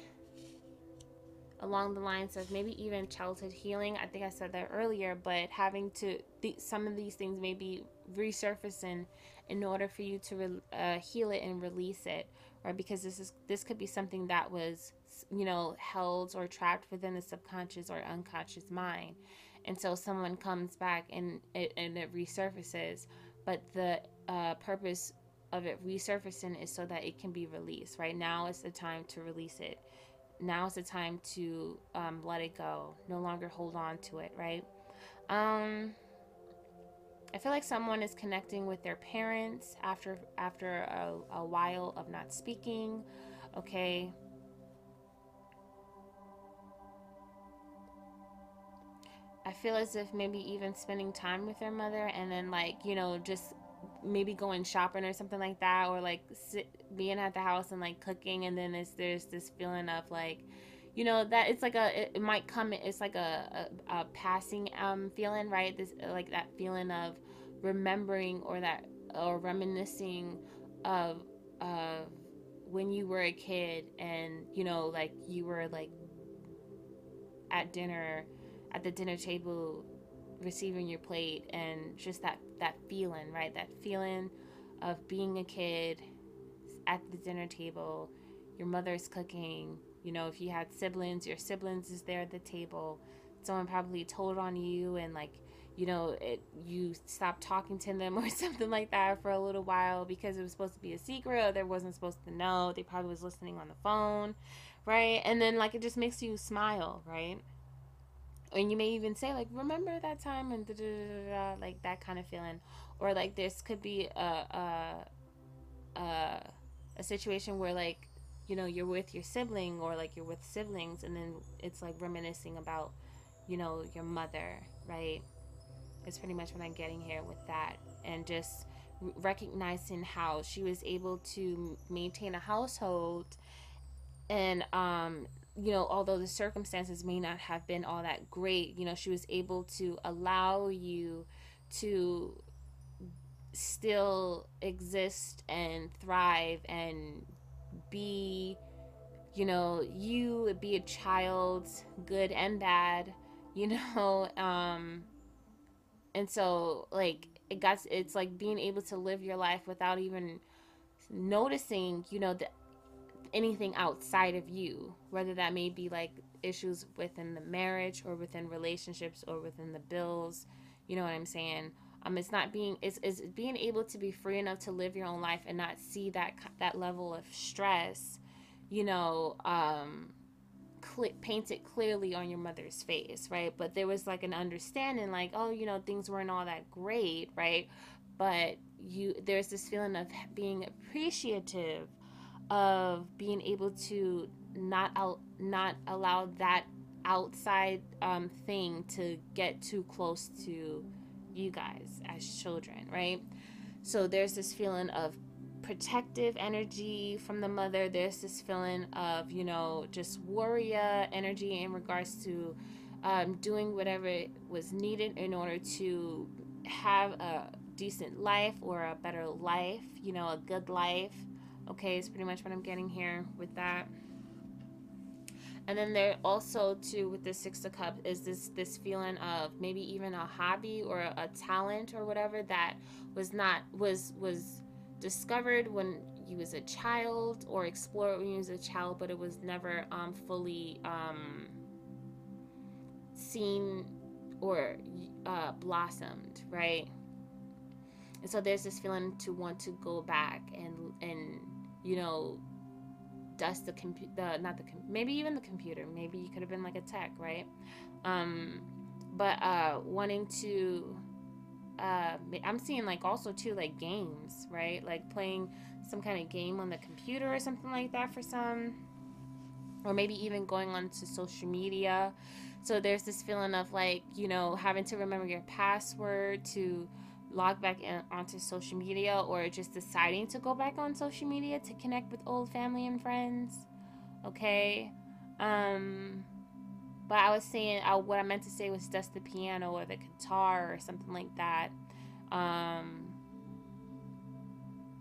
along the lines of maybe even childhood healing. I think I said that earlier, but having to, th some of these things may be resurfacing in order for you to re uh, heal it and release it, right? Because this is, this could be something that was, you know, held or trapped within the subconscious or unconscious mind. And so someone comes back and it, and it resurfaces, but the uh, purpose of it resurfacing is so that it can be released. Right now is the time to release it. Now is the time to um, let it go. No longer hold on to it, right? Um, I feel like someone is connecting with their parents after after a, a while of not speaking. Okay. I feel as if maybe even spending time with their mother, and then like, you know, just maybe going shopping or something like that, or like sit, being at the house and like cooking, and then it's, there's this feeling of like, you know, that it's like a, it, it might come, it's like a, a, a passing um feeling, right? This like that feeling of remembering, or that, or reminiscing of uh when you were a kid, and you know, like you were like at dinner, at the dinner table, receiving your plate, and just that that feeling, right? That feeling of being a kid at the dinner table, your mother's cooking, you know, if you had siblings, your siblings is there at the table, someone probably told on you, and like, you know, it, you stopped talking to them or something like that for a little while because it was supposed to be a secret, or they wasn't supposed to know, they probably was listening on the phone, right? And then like it just makes you smile, right? And you may even say like, remember that time, and da -da -da -da -da, like that kind of feeling. Or like this could be a, a, a, a situation where like, you know, you're with your sibling, or like you're with siblings, and then it's like reminiscing about, you know, your mother, right? It's pretty much what I'm getting here with that. And just recognizing how she was able to maintain a household, and um you know, although the circumstances may not have been all that great, you know, she was able to allow you to still exist and thrive and be, you know, you, be a child, good and bad, you know, um, and so, like, it got, it's like being able to live your life without even noticing, you know, the anything outside of you, whether that may be like issues within the marriage, or within relationships, or within the bills, you know what I'm saying? Um, it's not being, it's, it's being able to be free enough to live your own life and not see that, that level of stress, you know, um, painted clearly on your mother's face, right? But there was like an understanding like, oh, you know, things weren't all that great, right? But you, there's this feeling of being appreciative, of being able to not al not allow that outside um, thing to get too close to you guys as children, right? So there's this feeling of protective energy from the mother. There's this feeling of, you know, just warrior energy in regards to um, doing whatever was needed in order to have a decent life, or a better life, you know, a good life. Okay, it's pretty much what I'm getting here with that. And then there also too, with the Six of Cups, is this this feeling of maybe even a hobby or a, a talent or whatever that was not was was discovered when you was a child, or explored when you was a child, but it was never um, fully um, seen or uh, blossomed, right? And so there's this feeling to want to go back and, and you know, dust the computer, not the, maybe even the computer, maybe you could have been like a tech, right? Um, but uh, wanting to, uh, I'm seeing like also too, like games, right? Like playing some kind of game on the computer or something like that for some, or maybe even going on to social media. So there's this feeling of like, you know, having to remember your password to log back in onto social media, or just deciding to go back on social media to connect with old family and friends. Okay. Um, but I was saying, I, what I meant to say was dust the piano or the guitar or something like that. Um,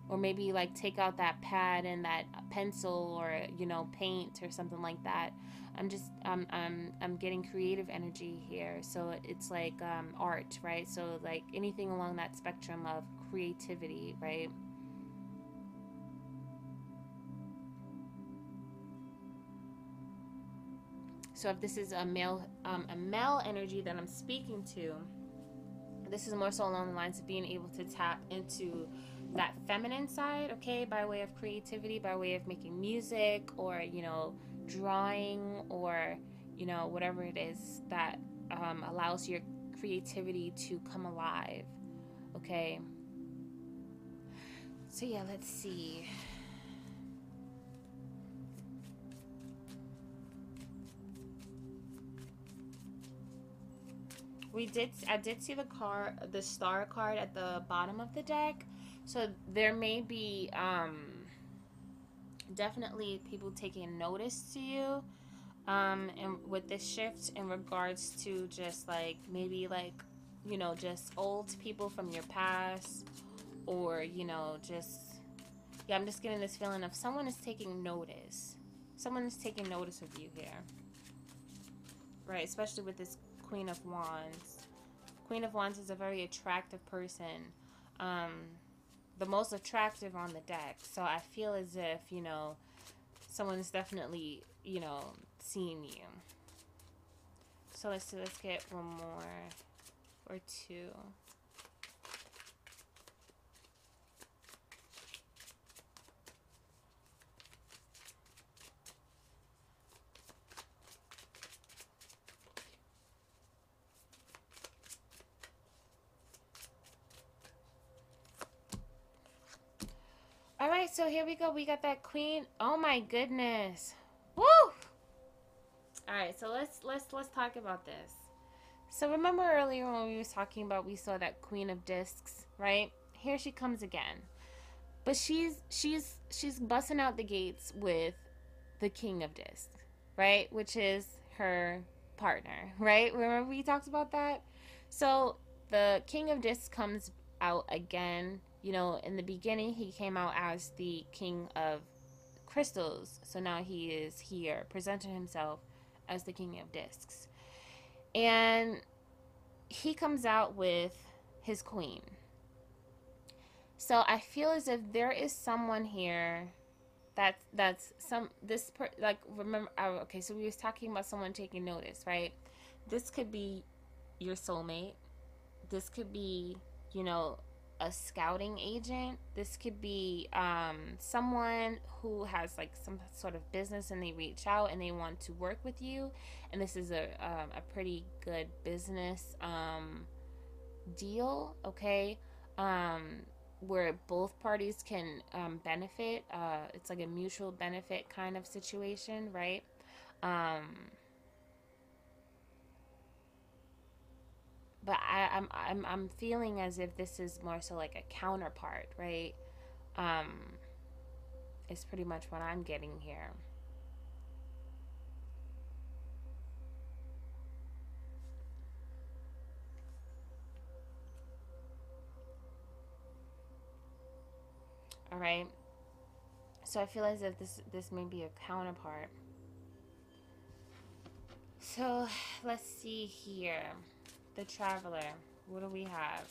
or maybe like take out that pad and that pencil, or, you know, paint or something like that. I'm just, um, I'm, I'm getting creative energy here. So it's like, um, art, right? So like anything along that spectrum of creativity, right? So if this is a male, um, a male energy that I'm speaking to, this is more so along the lines of being able to tap into that feminine side, okay, by way of creativity, by way of making music, or, you know, drawing, or, you know, whatever it is that um, allows your creativity to come alive, okay? So yeah, let's see. We did, I did see the card, the star card at the bottom of the deck. So there may be um, definitely people taking notice to you um, and with this shift in regards to just like maybe like, you know, just old people from your past, or, you know, just, yeah, I'm just getting this feeling of someone is taking notice. Someone is taking notice of you here, right? Especially with this Queen of Wands. Queen of Wands is a very attractive person. Um... the most attractive on the deck. So I feel as if, you know, someone's definitely, you know, seeing you. So let's do, let's get one more or two. So here we go. We got that queen. Oh my goodness. Woo! All right. So let's let's let's talk about this. So remember earlier when we were talking about, we saw that Queen of Discs, right? Here she comes again. But she's she's she's busting out the gates with the King of Discs, right? Which is her partner, right? Remember we talked about that? So the King of Discs comes out again. You know, in the beginning, he came out as the King of Crystals. So now he is here, presenting himself as the King of Discs. And he comes out with his queen. So I feel as if there is someone here that, that's some, this, per, like, remember, okay, so we was talking about someone taking notice, right? This could be your soulmate. This could be, you know, a scouting agent. This could be um, someone who has like some sort of business and they reach out and they want to work with you, and this is a, um, a pretty good business um, deal, okay, um, where both parties can um, benefit. Uh, it's like a mutual benefit kind of situation, right? Um, But I, I'm, I'm, I'm feeling as if this is more so like a counterpart, right? Um, it's pretty much what I'm getting here. All right. So I feel as if this, this may be a counterpart. So let's see here. The Traveler. What do we have?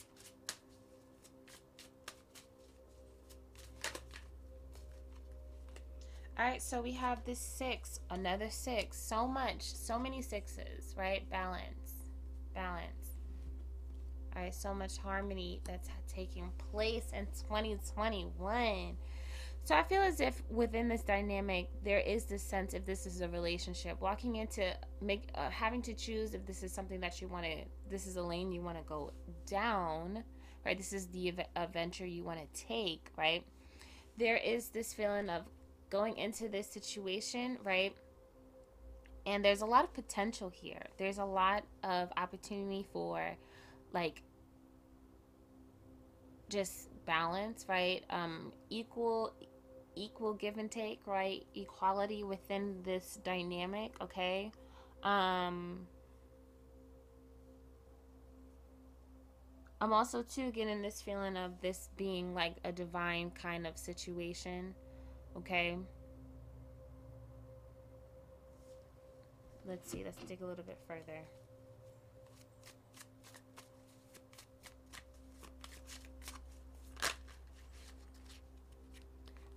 All right, so we have this six, another six, so much, so many sixes, right? Balance. balance. All right, so much harmony that's taking place in twenty twenty-one. So I feel as if within this dynamic, there is this sense if this is a relationship, walking into make uh, having to choose if this is something that you want to, this is a lane you want to go down, right? This is the adventure you want to take, right? There is this feeling of going into this situation, right? And there's a lot of potential here. There's a lot of opportunity for like just balance, right? Um, equal, equal give and take, right? Equality within this dynamic, okay? Um, I'm also too getting this feeling of this being like a divine kind of situation, okay? Let's see, let's dig a little bit further.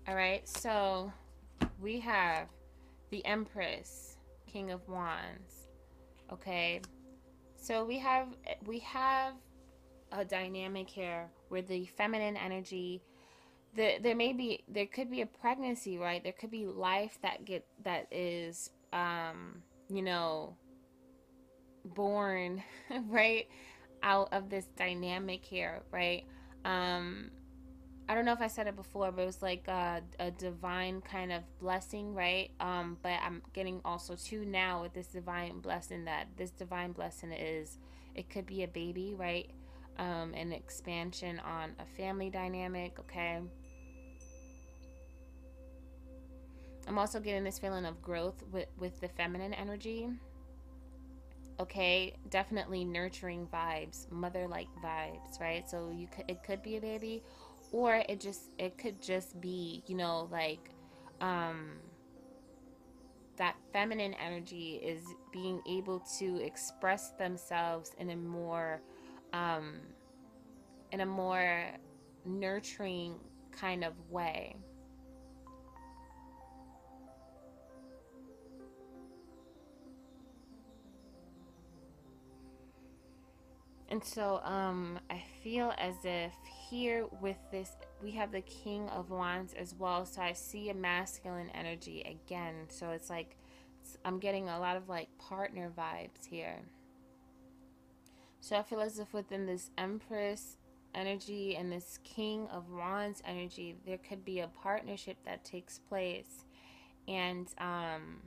All right, so we have the Empress, King of Wands, okay? So we have, we have a dynamic here where the feminine energy, the, there may be, there could be a pregnancy, right? There could be life that get, that is, um, you know, born, right, out of this dynamic here, right? Um... I don't know if I said it before, but it was like a, a divine kind of blessing, right? Um, but I'm getting also too now with this divine blessing that this divine blessing is, it could be a baby, right? Um, an expansion on a family dynamic, okay? I'm also getting this feeling of growth with, with the feminine energy, okay? Definitely nurturing vibes, mother-like vibes, right? So you could, it could be a baby, or it just, it could just be, you know, like, um, that feminine energy is being able to express themselves in a more, um, in a more nurturing kind of way. And so, um, I feel as if here with this, we have the King of Wands as well. So I see a masculine energy again. So it's like, it's, I'm getting a lot of like partner vibes here. So I feel as if within this Empress energy and this King of Wands energy, there could be a partnership that takes place. And, um,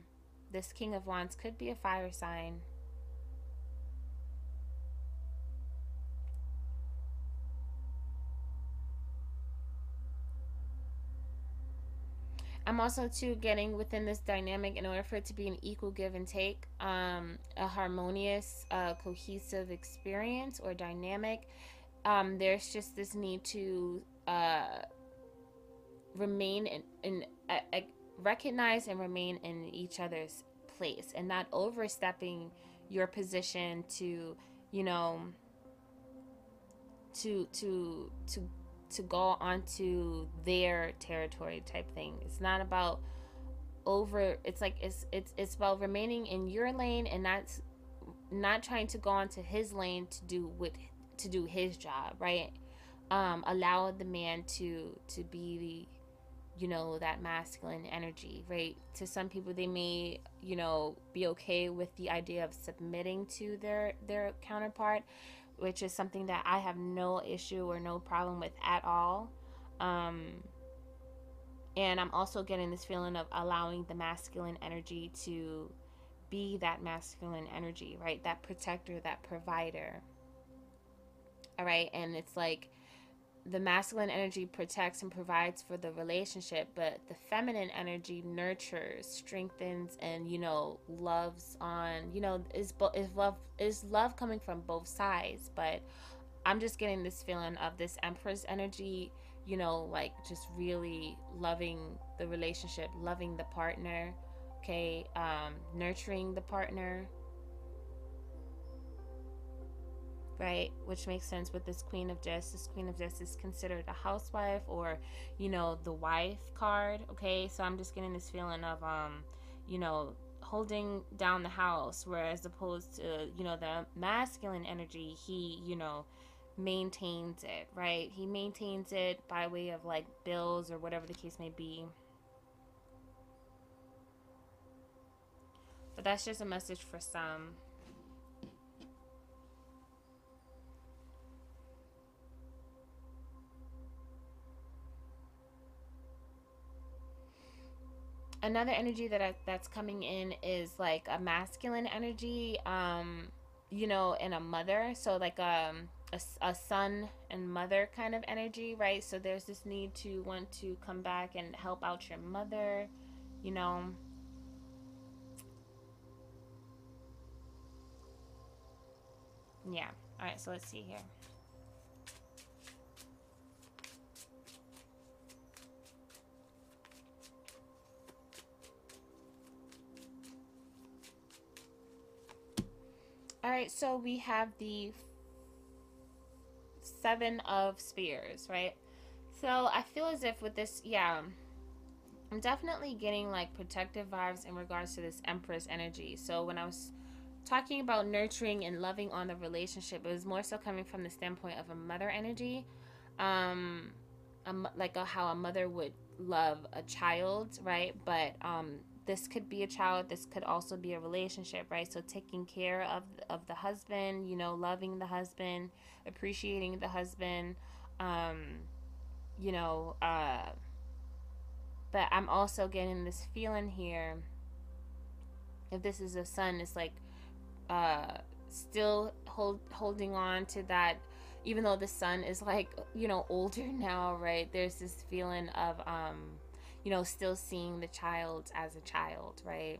this King of Wands could be a fire sign. I'm also, too, getting within this dynamic, in order for it to be an equal give and take, um, a harmonious, uh, cohesive experience or dynamic, um, there's just this need to uh, remain in, in uh, uh, recognize and remain in each other's place and not overstepping your position to, you know, to, to, to, to go onto their territory type thing. It's not about over, it's like, it's, it's, it's about remaining in your lane and not, not trying to go onto his lane to do what, to do his job, right? Um, allow the man to, to be, you know, that masculine energy, right? To some people, they may, you know, be okay with the idea of submitting to their, their counterpart, which is something that I have no issue or no problem with at all. Um, and I'm also getting this feeling of allowing the masculine energy to be that masculine energy, right? That protector, that provider. All right. And it's like the masculine energy protects and provides for the relationship, but the feminine energy nurtures, strengthens, and, you know, loves on, you know, is, is love, is love coming from both sides. But I'm just getting this feeling of this Empress energy, you know, like just really loving the relationship, loving the partner, okay, um, nurturing the partner, right? Which makes sense with this Queen of Justice. Queen of Justice is considered a housewife or, you know, the wife card, okay? So I'm just getting this feeling of, um, you know, holding down the house, whereas opposed to, you know, the masculine energy, he, you know, maintains it, right? He maintains it by way of like bills or whatever the case may be. But that's just a message for some. Another energy that I, that's coming in is like a masculine energy, um, you know, and a mother. So like um, a, a son and mother kind of energy, right? So there's this need to want to come back and help out your mother, you know. Yeah. All right. So let's see here. All right, so we have the Seven of Spears, right? So I feel as if with this, yeah, I'm definitely getting like protective vibes in regards to this Empress energy. So when I was talking about nurturing and loving on the relationship, it was more so coming from the standpoint of a mother energy, um, a, like a, how a mother would love a child, right? But um, this could be a child, this could also be a relationship, right? So taking care of, of the husband, you know, loving the husband, appreciating the husband, um, you know, uh, but I'm also getting this feeling here, if this is a son, it's like uh, still hold, holding on to that, even though the son is like, you know, older now, right? There's this feeling of, um, you know, still seeing the child as a child, right?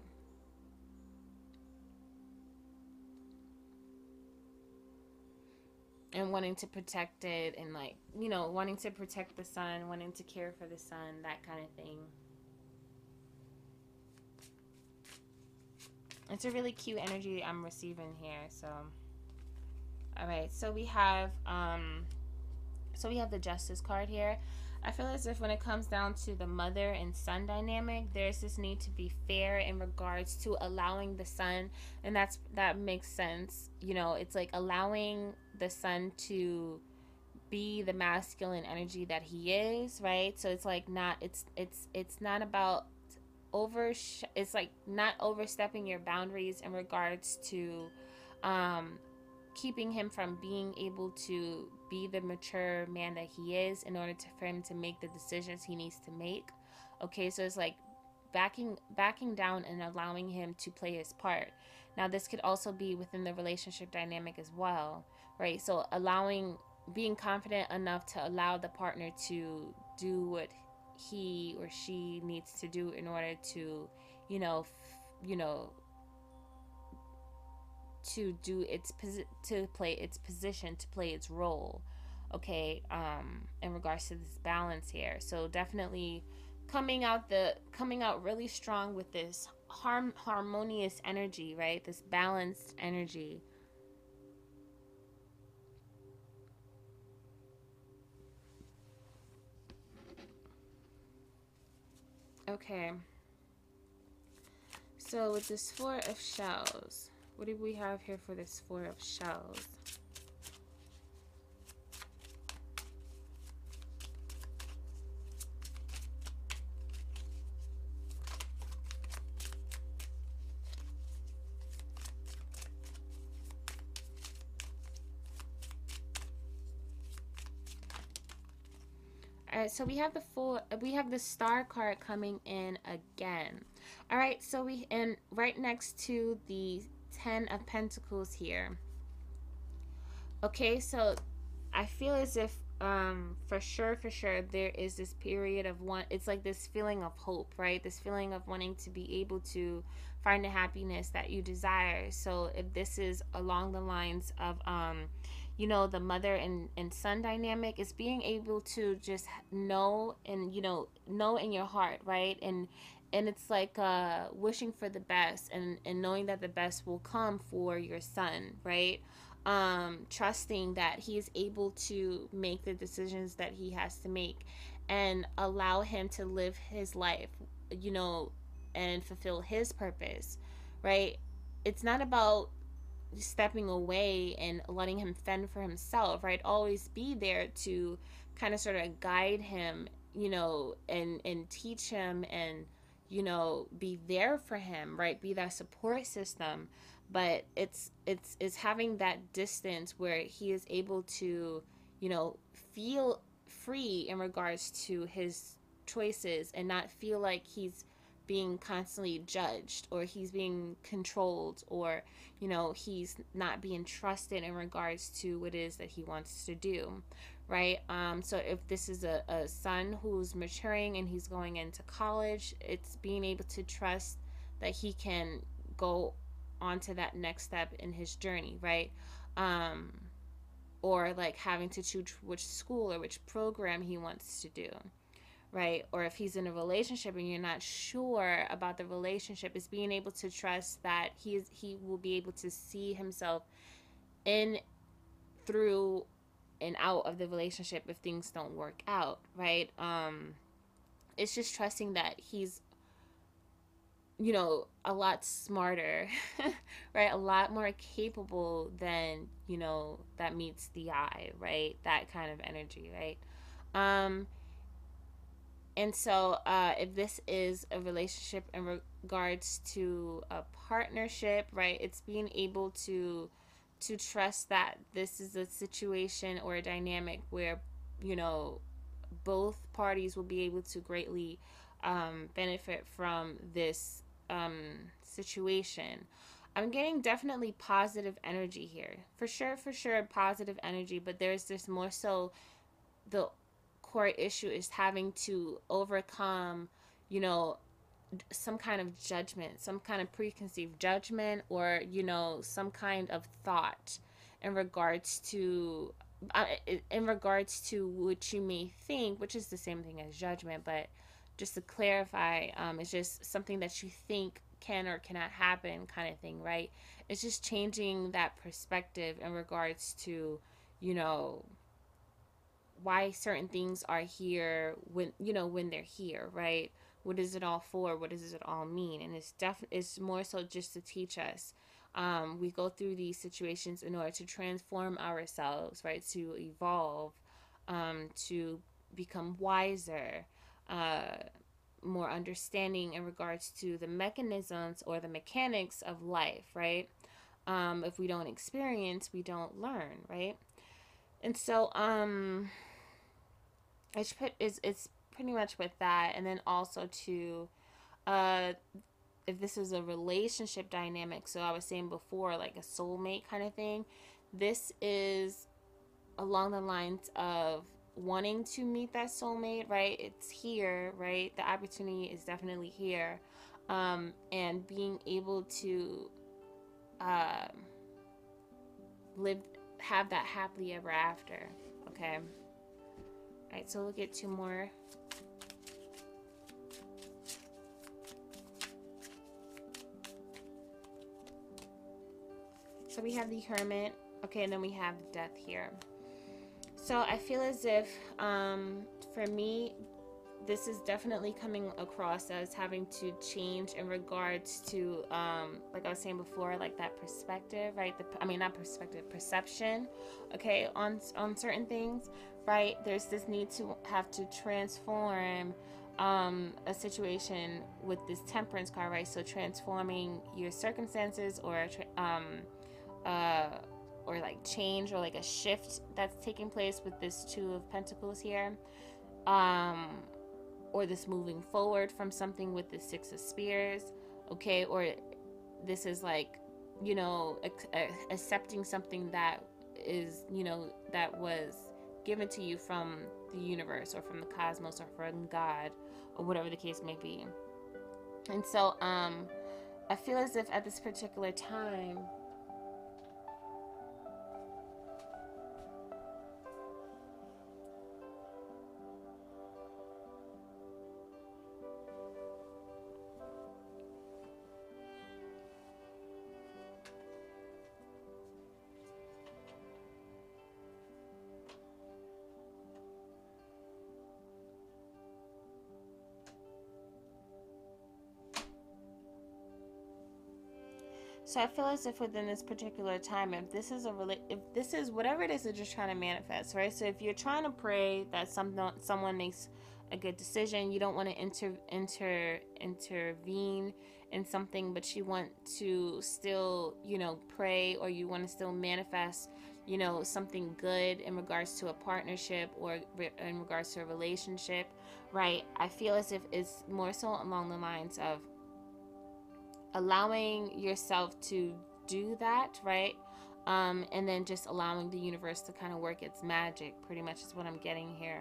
And wanting to protect it and, like, you know, wanting to protect the son, wanting to care for the son, that kind of thing. It's a really cute energy I'm receiving here, so. All right, so we have, um, so we have the Justice card here. I feel as if when it comes down to the mother and son dynamic, there's this need to be fair in regards to allowing the son, and that's that makes sense. You know, it's like allowing the son to be the masculine energy that he is, right? So it's like not it's it's it's not about over it's like not overstepping your boundaries in regards to um keeping him from being able to be the mature man that he is in order to, for him to make the decisions he needs to make. Okay, so it's like backing backing down and allowing him to play his part. Now this could also be within the relationship dynamic as well, right? So allowing, being confident enough to allow the partner to do what he or she needs to do in order to, you know, f you know, to do its to play its position, to play its role, okay, um in regards to this balance here. So definitely coming out the coming out really strong with this harm harmonious energy, right? This balanced energy. Okay, so with this Four of Shells, what do we have here for this Four of Shells? All right, so we have the full, we have the Star card coming in again. All right, so we, and right next to the Ten of Pentacles here. Okay, so I feel as if um for sure for sure there is this period of one it's like this feeling of hope, right? This feeling of wanting to be able to find the happiness that you desire. So if this is along the lines of um you know, the mother and, and son dynamic, is being able to just know and, you know, know in your heart, right? And And it's like uh, wishing for the best and, and knowing that the best will come for your son, right? Um, trusting that he is able to make the decisions that he has to make and allow him to live his life, you know, and fulfill his purpose. right? It's not about stepping away and letting him fend for himself, right? Always be there to kind of sort of guide him, you know, and and teach him, and, you know, be there for him, right? Be that support system. But it's it's it's having that distance where he is able to, you know, feel free in regards to his choices and not feel like he's being constantly judged or he's being controlled, or, you know, he's not being trusted in regards to what it is that he wants to do, right? Um, so if this is a, a son who's maturing and he's going into college, it's being able to trust that he can go on to that next step in his journey, right? Um, or like having to choose which school or which program he wants to do, right? Or if he's in a relationship and you're not sure about the relationship, is being able to trust that he is, he will be able to see himself in, through, and out of the relationship if things don't work out, right? Um, it's just trusting that he's, you know, a lot smarter, right? A lot more capable than, you know, that meets the eye, right? That kind of energy, right? Um... And so uh, if this is a relationship in regards to a partnership, right, it's being able to to trust that this is a situation or a dynamic where, you know, both parties will be able to greatly um, benefit from this um, situation. I'm getting definitely positive energy here. For sure, for sure, positive energy, but there's this more so the core issue is having to overcome, you know, some kind of judgment, some kind of preconceived judgment, or, you know, some kind of thought in regards to uh, in regards to what you may think, which is the same thing as judgment, but just to clarify, um, it's just something that you think can or cannot happen kind of thing, right? It's just changing that perspective in regards to, you know, why certain things are here when, you know, when they're here, right? What is it all for? What does it all mean? And it's def it's more so just to teach us. Um, we go through these situations in order to transform ourselves, right? To evolve, um, to become wiser, uh, more understanding in regards to the mechanisms or the mechanics of life, right? Um, if we don't experience, we don't learn, right? And so, um... It's, it's, it's pretty much with that. And then also to, uh, if this is a relationship dynamic, so I was saying before, like a soulmate kind of thing, this is along the lines of wanting to meet that soulmate, right? It's here, right? The opportunity is definitely here. Um, and being able to uh, live, have that happily ever after, okay? All right, so we'll get two more. So we have the Hermit, okay, and then we have Death here. So I feel as if, um, for me, this is definitely coming across as having to change in regards to, um, like I was saying before, like that perspective, right? The, I mean, not perspective, perception, okay, on, on certain things, right? There's this need to have to transform um, a situation with this Temperance card, right? So transforming your circumstances, or um, uh, or like change, or like a shift that's taking place with this Two of Pentacles here. Um... or this moving forward from something with the Six of Spears, okay? Or this is like, you know, ac accepting something that is, you know, that was given to you from the universe or from the cosmos or from God or whatever the case may be. And so um, I feel as if at this particular time, So I feel as if within this particular time, if this is a rela if this is whatever it is that you're trying to manifest, right? So if you're trying to pray that something, someone makes a good decision, you don't want to inter inter intervene in something, but you want to still, you know, pray, or you want to still manifest, you know, something good in regards to a partnership or in regards to a relationship, right? I feel as if it's more so along the lines of allowing yourself to do that, right? Um, and then just allowing the universe to kind of work its magic, pretty much is what I'm getting here.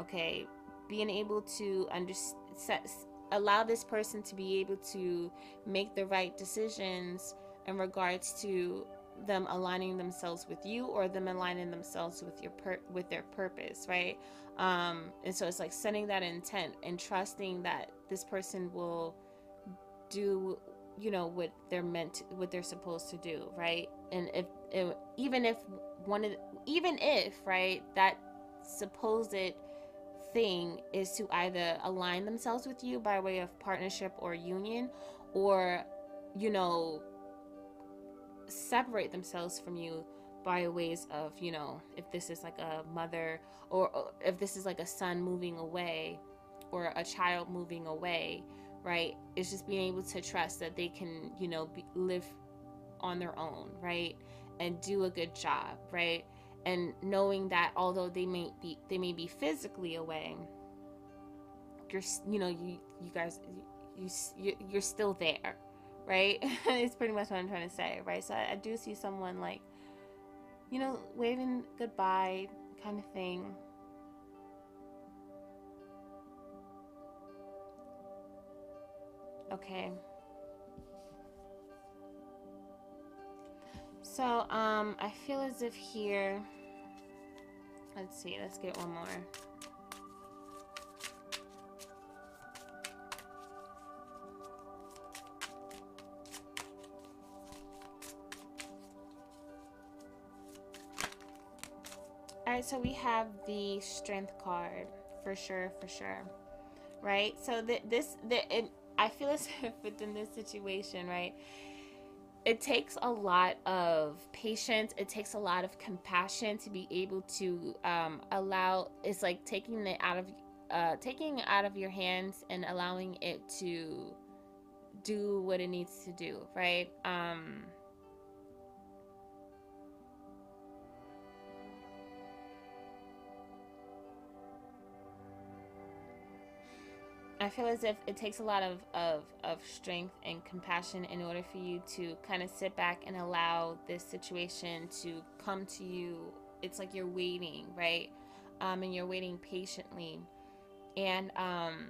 Okay, being able to understand, allow this person to be able to make the right decisions in regards to them aligning themselves with you, or them aligning themselves with your per with their purpose, right? Um, and so it's like setting that intent and trusting that this person will do, you know, what they're meant to, what they're supposed to do, right? And if, if even if one of the, even if right that supposed thing is to either align themselves with you by way of partnership or union, or, you know, separate themselves from you by ways of, you know, if this is like a mother, or, or if this is like a son moving away, or a child moving away, right? It's just being able to trust that they can, you know, be, live on their own, right? And do a good job, right? And knowing that although they may be, they may be physically away, you're, you know, you, you guys, you, you, you're still there, right? It's pretty much what I'm trying to say, right? So I, I do see someone like, you know, waving goodbye kind of thing. Okay. So, um, I feel as if here, let's see, let's get one more. All right, so we have the Strength card, for sure, for sure, right? So th this, the it, I feel as if within this situation, right, it takes a lot of patience. It takes a lot of compassion to be able to um, allow. It's like taking it out of, uh, taking it out of your hands and allowing it to do what it needs to do, right? Um, I feel as if it takes a lot of, of, of strength and compassion in order for you to kind of sit back and allow this situation to come to you. It's like you're waiting, right? Um, and you're waiting patiently. And um,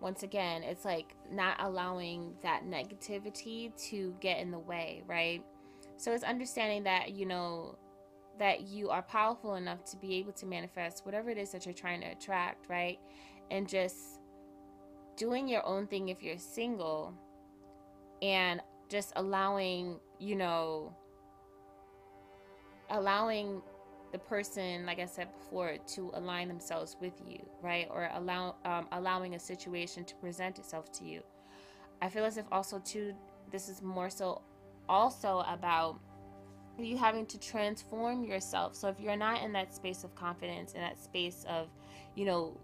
once again, it's like not allowing that negativity to get in the way, right? So it's understanding that, you know, that you are powerful enough to be able to manifest whatever it is that you're trying to attract, right? And just doing your own thing if you're single, and just allowing, you know, allowing the person, like I said before, to align themselves with you, right? Or allow um, allowing a situation to present itself to you. I feel as if also too, this is more so also about you having to transform yourself. So if you're not in that space of confidence, in that space of, you know,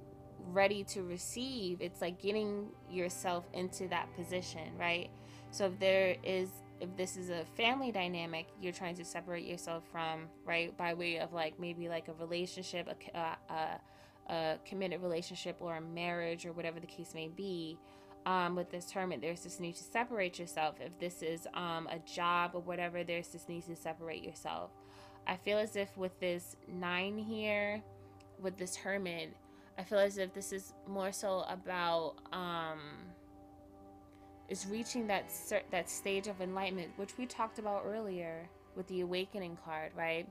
ready to receive, it's like getting yourself into that position, right? So if there is, if this is a family dynamic you're trying to separate yourself from, right, by way of like maybe like a relationship, a, a, a committed relationship, or a marriage, or whatever the case may be, Um, with this term, there's this need to separate yourself. If this is um, a job or whatever, there's this need to separate yourself. I feel as if with this nine here, with this Hermit, I feel as if this is more so about um, is reaching that that stage of enlightenment, which we talked about earlier with the Awakening card, right?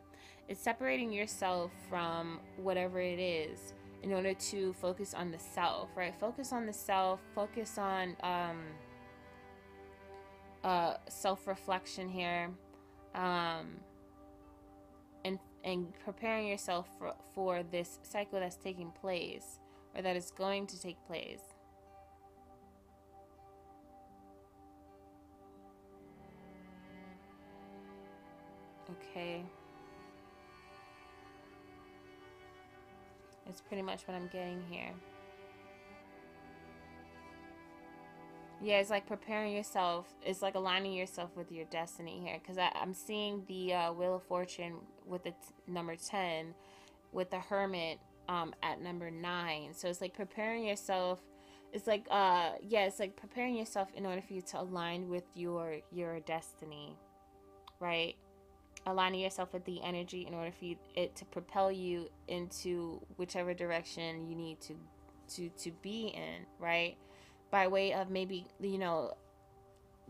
It's separating yourself from whatever it is, in order to focus on the self, right? Focus on the self, focus on um, uh, self-reflection here, um, and, and preparing yourself for, for this cycle that's taking place, or that is going to take place. okay. It's pretty much what I'm getting here. Yeah, it's like preparing yourself. It's like aligning yourself with your destiny here. Because I'm seeing the uh, Wheel of Fortune with the t number ten, with the Hermit um, at number nine. So it's like preparing yourself. It's like, uh, yeah, it's like preparing yourself in order for you to align with your, your destiny, right? Aligning yourself with the energy in order for you, it to propel you into whichever direction you need to, to, to be in, right? By way of maybe, you know,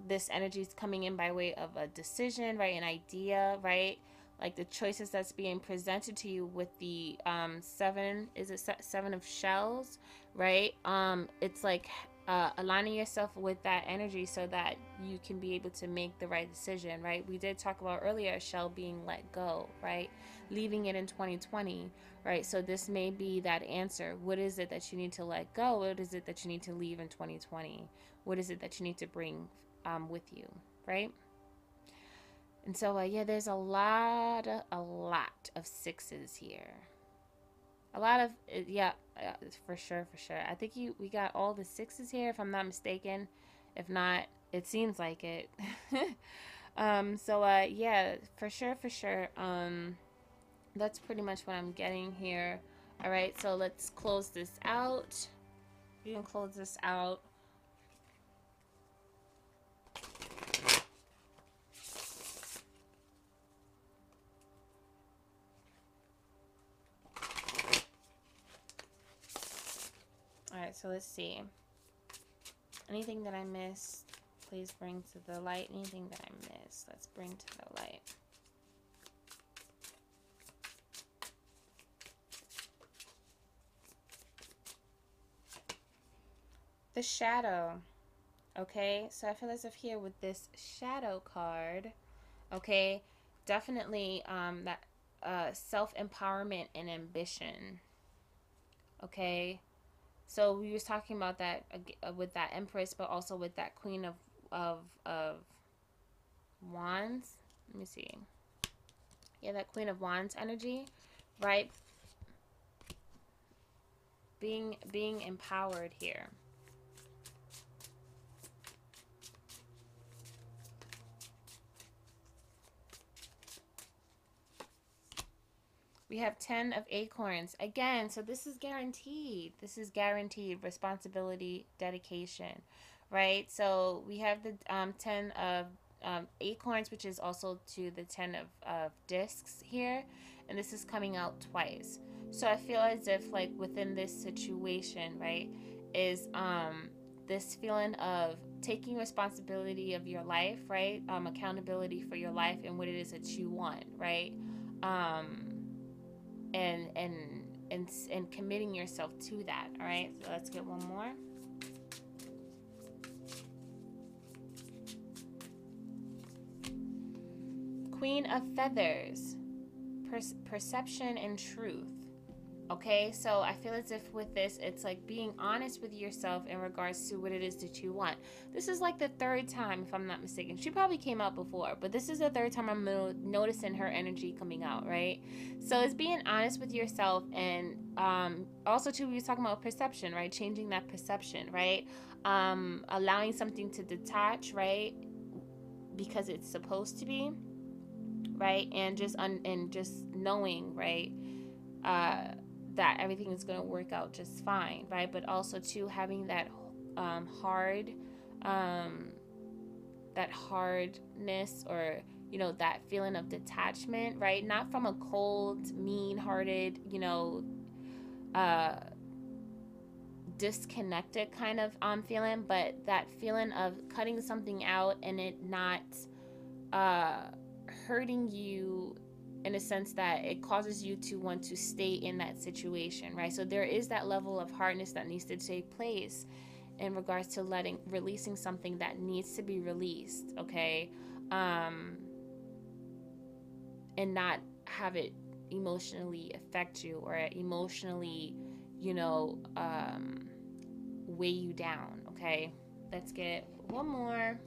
this energy is coming in by way of a decision, right? An idea, right? Like the choices that's being presented to you with the um, seven, is it seven of shells, right? Um, it's like uh, aligning yourself with that energy so that you can be able to make the right decision, right? We did talk about earlier a shell being let go, right? Leaving it in twenty twenty, right? So this may be that answer. What is it that you need to let go? What is it that you need to leave in twenty twenty? What is it that you need to bring um, with you, right? And so, uh, yeah, there's a lot, of, a lot of sixes here. A lot of, yeah, for sure, for sure. I think you, we got all the sixes here, if I'm not mistaken. If not, it seems like it. um, so, uh, yeah, for sure, for sure. Um, that's pretty much what I'm getting here. All right, so let's close this out. You can close this out. So let's see, anything that I missed, please bring to the light. Anything that I missed, let's bring to the light. The shadow. Okay, so I feel as if here with this shadow card, okay, definitely um, that uh, self-empowerment and ambition, okay. So we was talking about that uh, with that Empress, but also with that Queen of, of, of Wands. Let me see. Yeah, that Queen of Wands energy, right? Being, being empowered here. We have ten of acorns. Again, so this is guaranteed. This is guaranteed responsibility, dedication, right? So we have the um, ten of um, acorns, which is also to the ten of, of discs here. And this is coming out twice. So I feel as if like within this situation, right, is um, this feeling of taking responsibility of your life, right? Um, accountability for your life and what it is that you want, right? Um... And, and and and committing yourself to that. All right, so let's get one more. Queen of Feathers, per perception and truth. Okay, so I feel as if with this, it's like being honest with yourself in regards to what it is that you want. This is like the third time, if I'm not mistaken. She probably came out before, but this is the third time I'm noticing her energy coming out, right? So it's being honest with yourself, and um, also too, we were talking about perception, right? Changing that perception, right? Um, allowing something to detach, right? Because it's supposed to be, right? And just un and just knowing, right? Uh, that everything is going to work out just fine, right? But also too, having that um, hard, um, that hardness, or, you know, that feeling of detachment, right? Not from a cold, mean-hearted, you know, uh, disconnected kind of um, feeling, but that feeling of cutting something out and it not uh, hurting you, in a sense that it causes you to want to stay in that situation, right? So there is that level of hardness that needs to take place in regards to letting, releasing something that needs to be released, okay? Um, and not have it emotionally affect you or emotionally, you know, um, weigh you down, okay? Let's get one more.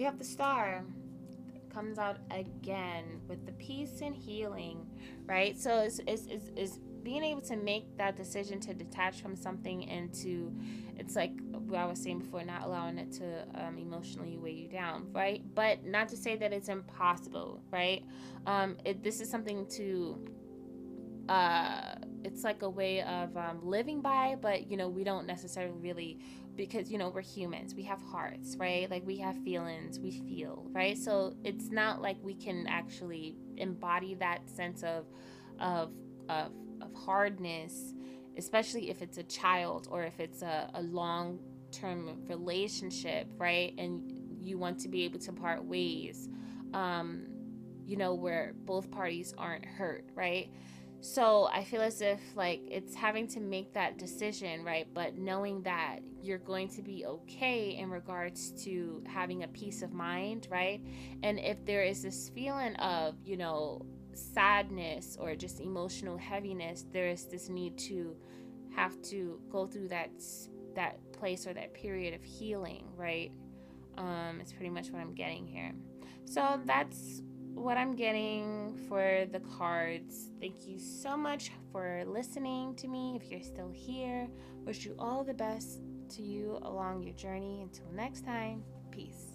We have the star. Comes out again with the peace and healing, right? So it's, it's, it's, it's being able to make that decision to detach from something and to, it's like what I was saying before, not allowing it to um, emotionally weigh you down, right? But not to say that it's impossible, right? Um, it, this is something to, uh, it's like a way of um, living by, but, you know, we don't necessarily really, because, you know, we're humans, we have hearts, right? Like, we have feelings, we feel, right? So it's not like we can actually embody that sense of of of, of hardness, especially if it's a child or if it's a, a long-term relationship, right? And you want to be able to part ways, um, you know, where both parties aren't hurt, right? So I feel as if, like, it's having to make that decision, right? But knowing that you're going to be okay in regards to having a peace of mind, right? And if there is this feeling of, you know, sadness or just emotional heaviness, there is this need to have to go through that that place or that period of healing, right? Um, it's pretty much what I'm getting here. So that's what I'm getting for the cards. Thank you so much for listening to me. If you're still here, wish you all the best to you along your journey. Until next time, peace.